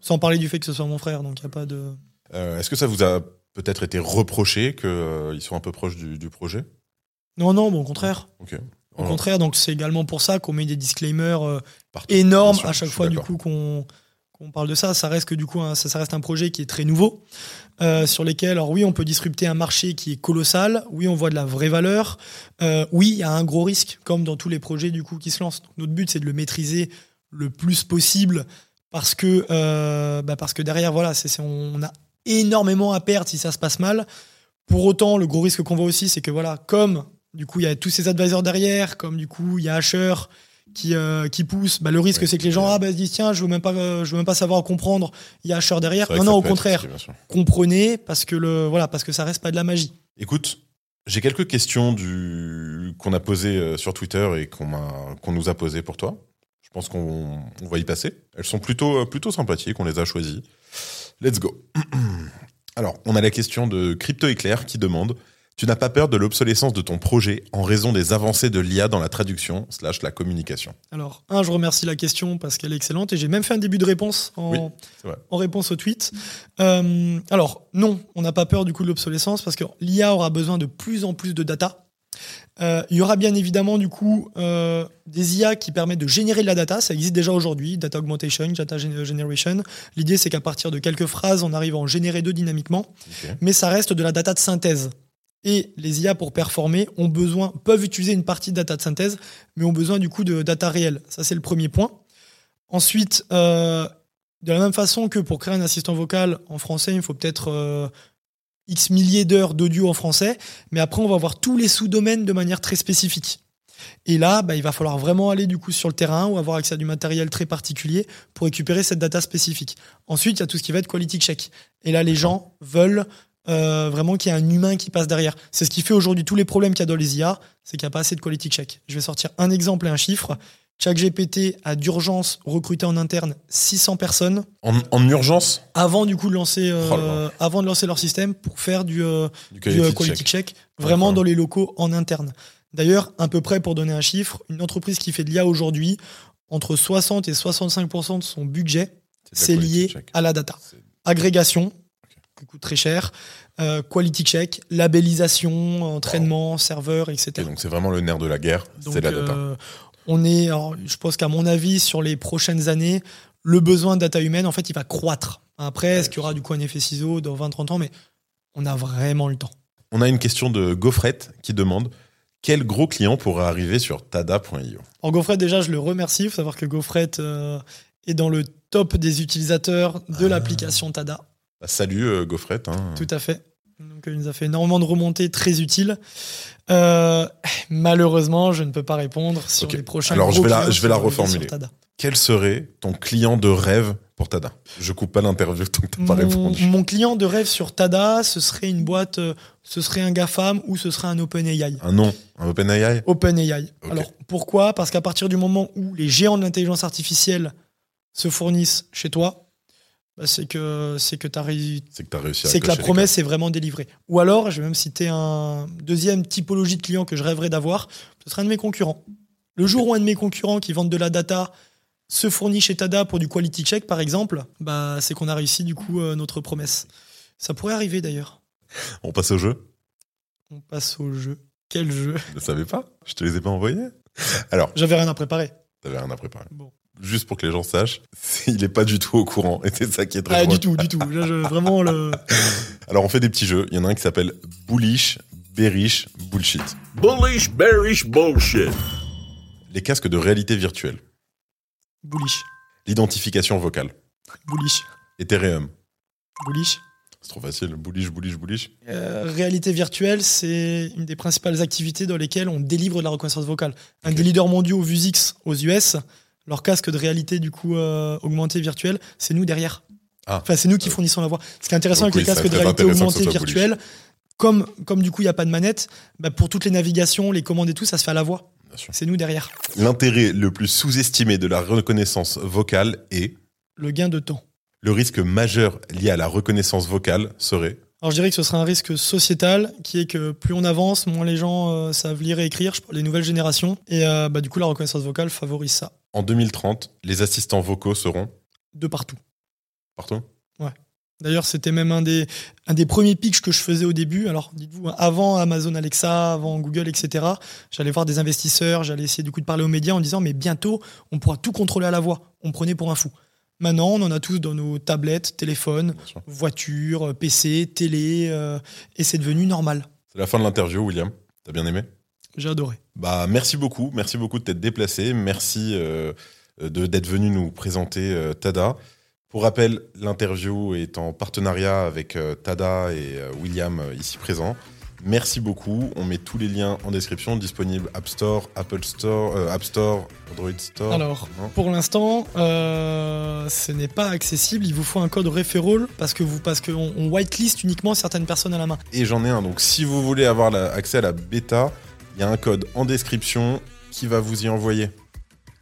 Sans parler du fait que ce soit mon frère, donc il n'y a pas de... Euh, est-ce que ça vous a peut-être été reproché qu'ils euh, soient un peu proches du, du projet ? Non, non, bon, au contraire. Ok. Au oh. contraire, donc c'est également pour ça qu'on met des disclaimers euh, énormes sûr, à chaque fois du coup qu'on, qu'on parle de ça. Ça reste que du coup, un, ça, ça reste un projet qui est très nouveau, euh, sur lesquels, alors oui, on peut disrupter un marché qui est colossal, oui, on voit de la vraie valeur, euh, oui, il y a un gros risque, comme dans tous les projets du coup qui se lancent. Donc, notre but, c'est de le maîtriser le plus possible, parce que, euh, bah parce que derrière, voilà, c'est, c'est, on a énormément à perdre si ça se passe mal. Pour autant, le gros risque qu'on voit aussi, c'est que voilà, comme du coup, il y a tous ces advisors derrière, comme du coup, il y a Hasheur qui, euh, qui pousse. Bah, le risque, ouais, c'est que les gens ah, bah, se disent tiens, je veux même pas, euh, je veux même pas savoir comprendre. Il y a Hasheur derrière. Non, non, au contraire, comprenez parce que le voilà, parce que ça reste pas de la magie. Écoute, j'ai quelques questions du qu'on a posées sur Twitter et qu'on m'a, qu'on nous a posées pour toi. Je pense qu'on on va y passer. Elles sont plutôt plutôt sympathiques. On les a choisies. Let's go. Alors, on a la question de Crypto Éclair qui demande. Tu n'as pas peur de l'obsolescence de ton projet en raison des avancées de l'I A dans la traduction slash la communication ? Alors, un, je remercie la question parce qu'elle est excellente et j'ai même fait un début de réponse en, oui, c'est vrai. En réponse au tweet. Euh, alors, non, on n'a pas peur du coup de l'obsolescence parce que l'I A aura besoin de plus en plus de data. Euh, il y aura bien évidemment du coup euh, des I A qui permettent de générer de la data. Ça existe déjà aujourd'hui, data augmentation, data generation. L'idée, c'est qu'à partir de quelques phrases, on arrive à en générer deux dynamiquement. Okay. Mais ça reste de la data de synthèse. Et les I A, pour performer, ont besoin, peuvent utiliser une partie de data de synthèse, mais ont besoin du coup de data réelle. Ça, c'est le premier point. Ensuite, euh, de la même façon que pour créer un assistant vocal en français, il faut peut-être euh, X milliers d'heures d'audio en français, mais après, on va voir tous les sous-domaines de manière très spécifique. Et là, bah, il va falloir vraiment aller du coup sur le terrain ou avoir accès à du matériel très particulier pour récupérer cette data spécifique. Ensuite, il y a tout ce qui va être quality check. Et là, les gens veulent... Euh, vraiment qu'il y a un humain qui passe derrière. C'est ce qui fait aujourd'hui tous les problèmes qu'il y a dans les I A, c'est qu'il n'y a pas assez de quality check. Je vais sortir un exemple et un chiffre. ChatGPT a d'urgence recruté en interne six cents personnes. En, en urgence ? Avant du coup de lancer, euh, oh avant de lancer leur système pour faire du, euh, du quality, du quality check. check, vraiment dans les locaux en interne. D'ailleurs, à peu près pour donner un chiffre, une entreprise qui fait de l'I A aujourd'hui, entre soixante et soixante-cinq pour cent de son budget, c'est, c'est lié check. à la data. C'est... Agrégation. Qui coûte très cher, euh, quality check, labellisation, entraînement, wow. serveur, et cetera. Et donc c'est vraiment le nerf de la guerre, donc, c'est la data. Euh, on est, alors, je pense qu'à mon avis, sur les prochaines années, le besoin de data humaine, en fait, il va croître. Après, ouais, est-ce qu'il y aura du coup un effet ciseau dans vingt à trente ans ? Mais on a vraiment le temps. On a une question de Gaufrette qui demande quel gros client pourra arriver sur tada point io ? En Gaufrette, déjà, je le remercie. Il faut savoir que Gaufrette euh, est dans le top des utilisateurs de ah. l'application Tada. Salut Gaufrette. Hein. Tout à fait. Donc, il nous a fait énormément de remontées très utiles. Euh, malheureusement, je ne peux pas répondre sur okay. les prochains. Alors, je vais, la, je vais la reformuler. Quel serait ton client de rêve pour Tada ? Je coupe pas l'interview tant que tu n'as pas répondu. Mon client de rêve sur Tada, ce serait une boîte, ce serait un GAFAM ou ce serait un OpenAI. Un nom, un OpenAI ? OpenAI. Okay. Alors, pourquoi ? Parce qu'à partir du moment où les géants de l'intelligence artificielle se fournissent chez toi, Bah c'est que c'est que t'as réussi c'est que t'as réussi à c'est que la promesse est vraiment délivrée. Ou alors, je vais même citer un deuxième typologie de client que je rêverais d'avoir, ce serait un de mes concurrents. Le jour où un de mes concurrents qui vendent de la data se fournit chez Tada pour du quality check, par exemple, bah c'est qu'on a réussi du coup euh, notre promesse. Ça pourrait arriver d'ailleurs. On passe au jeu. On passe au jeu. Quel jeu ? Je ne savais pas. Je te les ai pas envoyés. Alors. J'avais rien à préparer. T'avais rien à préparer. Bon. Juste pour que les gens sachent, il n'est pas du tout au courant. Et c'est ça qui est très ah, drôle. Du tout, du tout. Là, je, vraiment le... Alors, on fait des petits jeux. Il y en a un qui s'appelle Bullish, Bearish, Bullshit. Bullish, Bearish, Bullshit. Les casques de réalité virtuelle. Bullish. L'identification vocale. Bullish. Ethereum. Bullish. C'est trop facile. Bullish, bullish, bullish. Euh, réalité virtuelle, c'est une des principales activités dans lesquelles on délivre de la reconnaissance vocale. Un okay. des leaders mondiaux Vuzix aux U S... Leur casque de réalité du coup euh, augmentée virtuelle, c'est nous derrière. Ah. Enfin, c'est nous qui fournissons la voix. Ce qui est intéressant donc, avec oui, les casques de réalité augmentée virtuelle, comme, comme du coup il n'y a pas de manette, bah, pour toutes les navigations, les commandes et tout, ça se fait à la voix. C'est nous derrière. L'intérêt le plus sous-estimé de la reconnaissance vocale est le gain de temps. Le risque majeur lié à la reconnaissance vocale serait... Alors je dirais que ce serait un risque sociétal, qui est que plus on avance, moins les gens euh, savent lire et écrire, les nouvelles générations. Et euh, bah, du coup, la reconnaissance vocale favorise ça. En deux mille trente, les assistants vocaux seront... De partout. Partout ? Ouais. D'ailleurs, c'était même un des, un des premiers pitchs que je faisais au début. Alors, dites-vous, avant Amazon Alexa, avant Google, et cetera, j'allais voir des investisseurs, j'allais essayer du coup de parler aux médias en disant « Mais bientôt, on pourra tout contrôler à la voix. » On prenait pour un fou. Maintenant, on en a tous dans nos tablettes, téléphones, voitures, P C, télé, euh, et c'est devenu normal. C'est la fin de l'interview, William. T'as bien aimé ? J'ai adoré. Bah, merci beaucoup. Merci beaucoup de t'être déplacé. Merci euh, de, d'être venu nous présenter euh, T A D A. Pour rappel, l'interview est en partenariat avec euh, T A D A et euh, William euh, ici présents. Merci beaucoup. On met tous les liens en description, disponibles App Store, Apple Store, euh, App Store, Android Store. Alors, non. Pour l'instant, euh, ce n'est pas accessible. Il vous faut un code référol parce que vous, parce qu'on on whitelist uniquement certaines personnes à la main. Et j'en ai un. Donc, si vous voulez avoir la, accès à la bêta, il y a un code en description qui va vous y envoyer.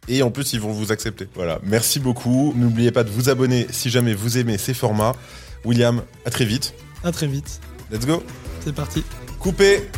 Et en plus, ils vont vous accepter. Voilà. Merci beaucoup. N'oubliez pas de vous abonner si jamais vous aimez ces formats. William, à très vite. À très vite. Let's go. C'est parti. Coupé.